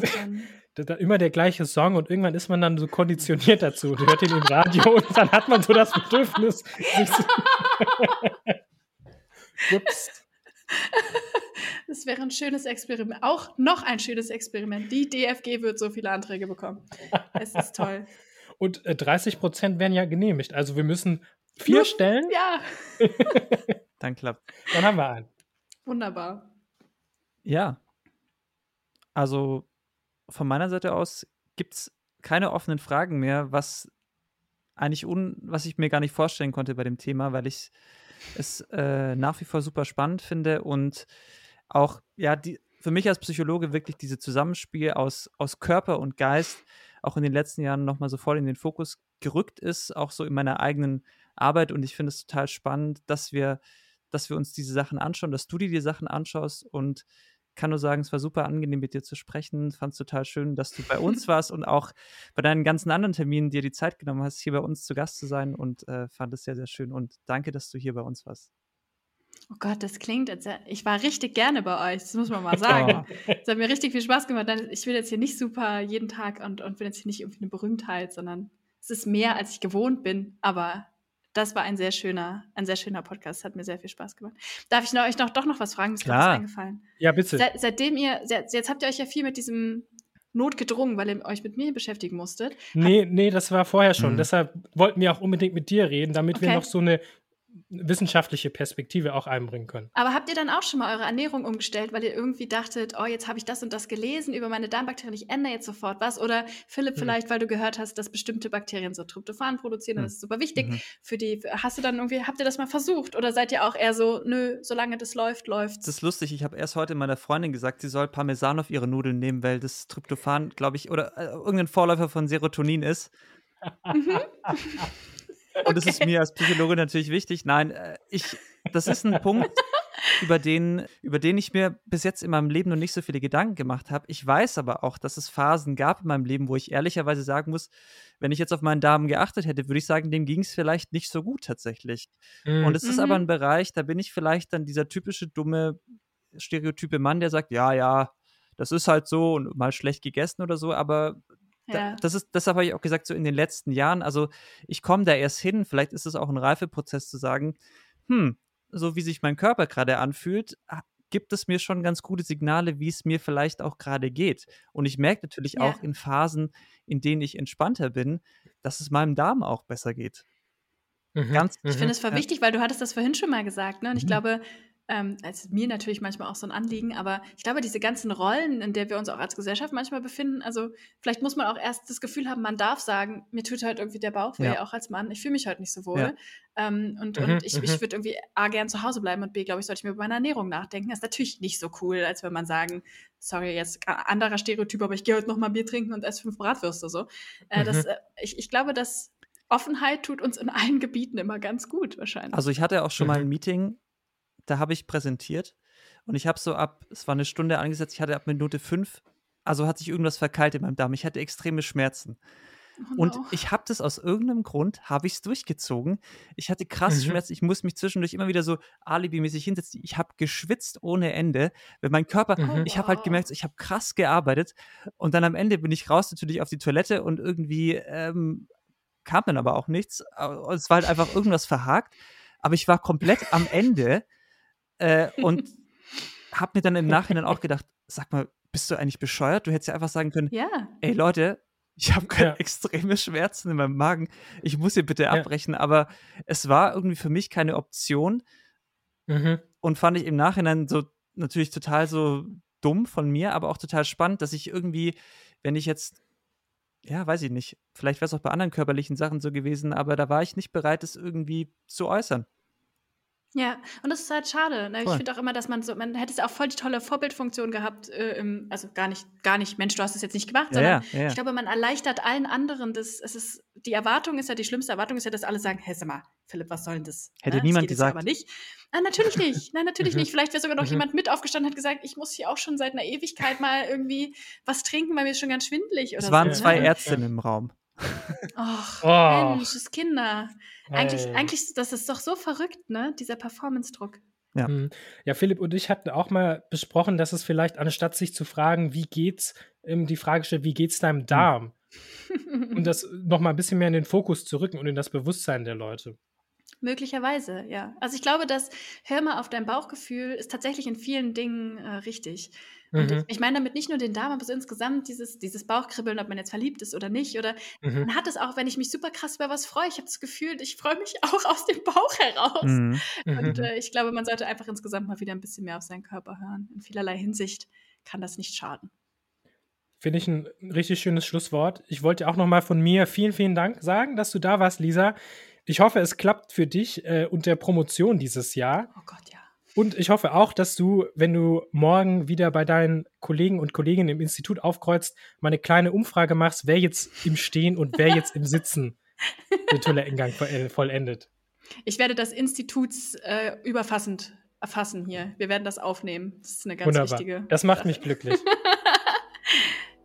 Da immer der gleiche Song und irgendwann ist man dann so konditioniert dazu. Du hört ihn im Radio und dann hat man so das Bedürfnis. Ups. Das wäre ein schönes Experiment. Auch noch ein schönes Experiment. Die DFG wird so viele Anträge bekommen. Es ist toll. Und 30% werden ja genehmigt. Also wir müssen 4 stellen. Ja. Dann klappt. Dann haben wir einen. Wunderbar. Ja. Also von meiner Seite aus gibt es keine offenen Fragen mehr, was ich mir gar nicht vorstellen konnte bei dem Thema, weil ich es nach wie vor super spannend finde und auch, ja, für mich als Psychologe wirklich dieses Zusammenspiel aus Körper und Geist auch in den letzten Jahren nochmal so voll in den Fokus gerückt ist, auch so in meiner eigenen Arbeit. Und ich finde es total spannend, dass wir uns diese Sachen anschauen, dass du dir die Sachen anschaust und kann nur sagen, es war super angenehm, mit dir zu sprechen. Fand es total schön, dass du bei uns warst und auch bei deinen ganzen anderen Terminen dir die Zeit genommen hast, hier bei uns zu Gast zu sein und fand es sehr, sehr schön. Und danke, dass du hier bei uns warst. Oh Gott, das klingt, ich war richtig gerne bei euch, das muss man mal sagen. Es hat mir richtig viel Spaß gemacht. Ich will jetzt hier nicht super jeden Tag und bin jetzt hier nicht irgendwie eine Berühmtheit, sondern es ist mehr, als ich gewohnt bin. Aber das war ein sehr schöner Podcast, hat mir sehr viel Spaß gemacht. Darf ich euch doch noch was fragen? Ist mir was eingefallen. Ja, bitte. Jetzt habt ihr euch ja viel mit diesem notgedrungen, weil ihr euch mit mir beschäftigen musstet. Nee, das war vorher schon. Deshalb wollten wir auch unbedingt mit dir reden, damit wir noch so eine wissenschaftliche Perspektive auch einbringen können. Aber habt ihr dann auch schon mal eure Ernährung umgestellt, weil ihr irgendwie dachtet, oh, jetzt habe ich das und das gelesen über meine Darmbakterien, ich ändere jetzt sofort was? Oder Philipp, vielleicht, weil du gehört hast, dass bestimmte Bakterien so Tryptophan produzieren und das ist super wichtig für die. Habt ihr das mal versucht? Oder seid ihr auch eher so, nö, solange das läuft, läuft's? Das ist lustig, ich habe erst heute meiner Freundin gesagt, sie soll Parmesan auf ihre Nudeln nehmen, weil das Tryptophan, glaube ich, oder irgendein Vorläufer von Serotonin ist. Und das ist mir als Psychologe natürlich wichtig. Nein, das ist ein Punkt, über den ich mir bis jetzt in meinem Leben noch nicht so viele Gedanken gemacht habe. Ich weiß aber auch, dass es Phasen gab in meinem Leben, wo ich ehrlicherweise sagen muss, wenn ich jetzt auf meinen Darm geachtet hätte, würde ich sagen, dem ging es vielleicht nicht so gut tatsächlich. Und es ist aber ein Bereich, da bin ich vielleicht dann dieser typische, dumme, stereotype Mann, der sagt, ja, ja, das ist halt so und mal schlecht gegessen oder so, aber ja. Das habe ich auch gesagt, so in den letzten Jahren, also ich komme da erst hin, vielleicht ist es auch ein Reifeprozess zu sagen, so wie sich mein Körper gerade anfühlt, gibt es mir schon ganz gute Signale, wie es mir vielleicht auch gerade geht. Und ich merke natürlich auch in Phasen, in denen ich entspannter bin, dass es meinem Darm auch besser geht. Ich finde es voll wichtig, weil du hattest das vorhin schon mal gesagt, ne? Und ich glaube, also mir natürlich manchmal auch so ein Anliegen, aber ich glaube, diese ganzen Rollen, in der wir uns auch als Gesellschaft manchmal befinden, also vielleicht muss man auch erst das Gefühl haben, man darf sagen, mir tut halt irgendwie der Bauch weh, auch als Mann, ich fühle mich halt nicht so wohl. Ja. Und ich würde irgendwie A, gern zu Hause bleiben und B, glaube ich, sollte ich mir über meine Ernährung nachdenken. Das ist natürlich nicht so cool, als wenn man sagen, sorry, jetzt anderer Stereotyp, aber ich gehe heute noch mal Bier trinken und esse 5 Bratwürste. So. Ich glaube, dass Offenheit tut uns in allen Gebieten immer ganz gut wahrscheinlich. Also ich hatte auch schon mal ein Meeting, da habe ich präsentiert und ich habe es war eine Stunde angesetzt, ich hatte ab Minute 5, also hat sich irgendwas verkeilt in meinem Darm. Ich hatte extreme Schmerzen. Oh no. Und ich habe das aus irgendeinem Grund, habe ich es durchgezogen. Ich hatte krasse Schmerzen, ich muss mich zwischendurch immer wieder so alibimäßig hinsetzen. Ich habe geschwitzt ohne Ende, wenn mein Körper, ich habe halt gemerkt, ich habe krass gearbeitet und dann am Ende bin ich raus natürlich auf die Toilette und irgendwie kam dann aber auch nichts. Es war halt einfach irgendwas verhakt, aber ich war komplett am Ende. Und habe mir dann im Nachhinein auch gedacht, sag mal, bist du eigentlich bescheuert? Du hättest ja einfach sagen können, ey Leute, ich habe gerade extreme Schmerzen in meinem Magen, ich muss hier bitte abbrechen. Aber es war irgendwie für mich keine Option und fand ich im Nachhinein so natürlich total so dumm von mir, aber auch total spannend, dass ich irgendwie, wenn ich jetzt, weiß ich nicht, vielleicht wäre es auch bei anderen körperlichen Sachen so gewesen, aber da war ich nicht bereit, es irgendwie zu äußern. Ja, und das ist halt schade. Ne? Ich finde auch immer, dass man hätte es auch voll die tolle Vorbildfunktion gehabt, also gar nicht, Mensch, du hast es jetzt nicht gemacht, sondern ich glaube, man erleichtert allen anderen, die Erwartung ist ja, die schlimmste Erwartung ist ja, dass alle sagen, hey, sag mal, Philipp, was soll denn das? Hätte niemand gesagt. Aber nicht. Ah, natürlich nicht, nein, natürlich nicht. Vielleicht wäre sogar noch jemand mit aufgestanden und hat gesagt, ich muss hier auch schon seit einer Ewigkeit mal irgendwie was trinken, weil mir ist schon ganz schwindelig. Oder es waren 2 Ärztinnen im Raum. Och, Mensch, das Kinder. Eigentlich, das ist doch so verrückt, ne? Dieser Performance-Druck. Ja. Ja, Philipp und ich hatten auch mal besprochen, dass es vielleicht, anstatt sich zu fragen, wie geht's, die Frage stellt, wie geht's deinem Darm? Und das nochmal ein bisschen mehr in den Fokus zu rücken und in das Bewusstsein der Leute. Möglicherweise, ja. Also ich glaube, das Hör mal auf dein Bauchgefühl ist tatsächlich in vielen Dingen richtig. Und ich meine damit nicht nur den Darm, aber so insgesamt dieses Bauchkribbeln, ob man jetzt verliebt ist oder nicht. Oder man hat es auch, wenn ich mich super krass über was freue. Ich habe das Gefühl, ich freue mich auch aus dem Bauch heraus. Und ich glaube, man sollte einfach insgesamt mal wieder ein bisschen mehr auf seinen Körper hören. In vielerlei Hinsicht kann das nicht schaden. Finde ich ein richtig schönes Schlusswort. Ich wollte auch nochmal von mir vielen, vielen Dank sagen, dass du da warst, Lisa. Ich hoffe, es klappt für dich und der Promotion dieses Jahr. Oh Gott, ja. Und ich hoffe auch, dass du, wenn du morgen wieder bei deinen Kollegen und Kolleginnen im Institut aufkreuzt, mal eine kleine Umfrage machst, wer jetzt im Stehen und wer jetzt im Sitzen den Toilettengang vollendet. Ich werde das Institutsüberfassend erfassen hier. Wir werden das aufnehmen. Das ist eine ganz wichtige Sache. Das macht mich glücklich.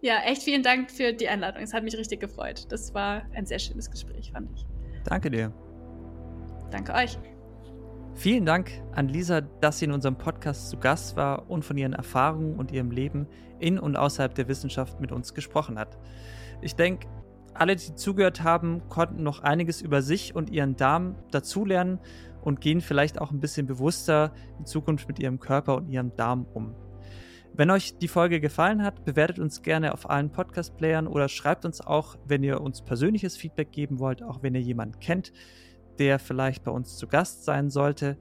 Ja, echt vielen Dank für die Einladung. Es hat mich richtig gefreut. Das war ein sehr schönes Gespräch, fand ich. Danke dir. Danke euch. Vielen Dank an Lisa, dass sie in unserem Podcast zu Gast war und von ihren Erfahrungen und ihrem Leben in und außerhalb der Wissenschaft mit uns gesprochen hat. Ich denke, alle, die zugehört haben, konnten noch einiges über sich und ihren Darm dazulernen und gehen vielleicht auch ein bisschen bewusster in Zukunft mit ihrem Körper und ihrem Darm um. Wenn euch die Folge gefallen hat, bewertet uns gerne auf allen Podcast-Playern oder schreibt uns auch, wenn ihr uns persönliches Feedback geben wollt, auch wenn ihr jemanden kennt, der vielleicht bei uns zu Gast sein sollte.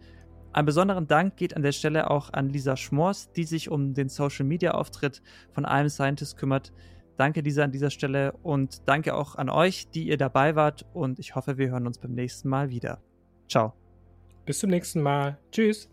Einen besonderen Dank geht an der Stelle auch an Lisa Schmors, die sich um den Social-Media-Auftritt von I'm Scientist kümmert. Danke Lisa an dieser Stelle und danke auch an euch, die ihr dabei wart und ich hoffe, wir hören uns beim nächsten Mal wieder. Ciao. Bis zum nächsten Mal. Tschüss.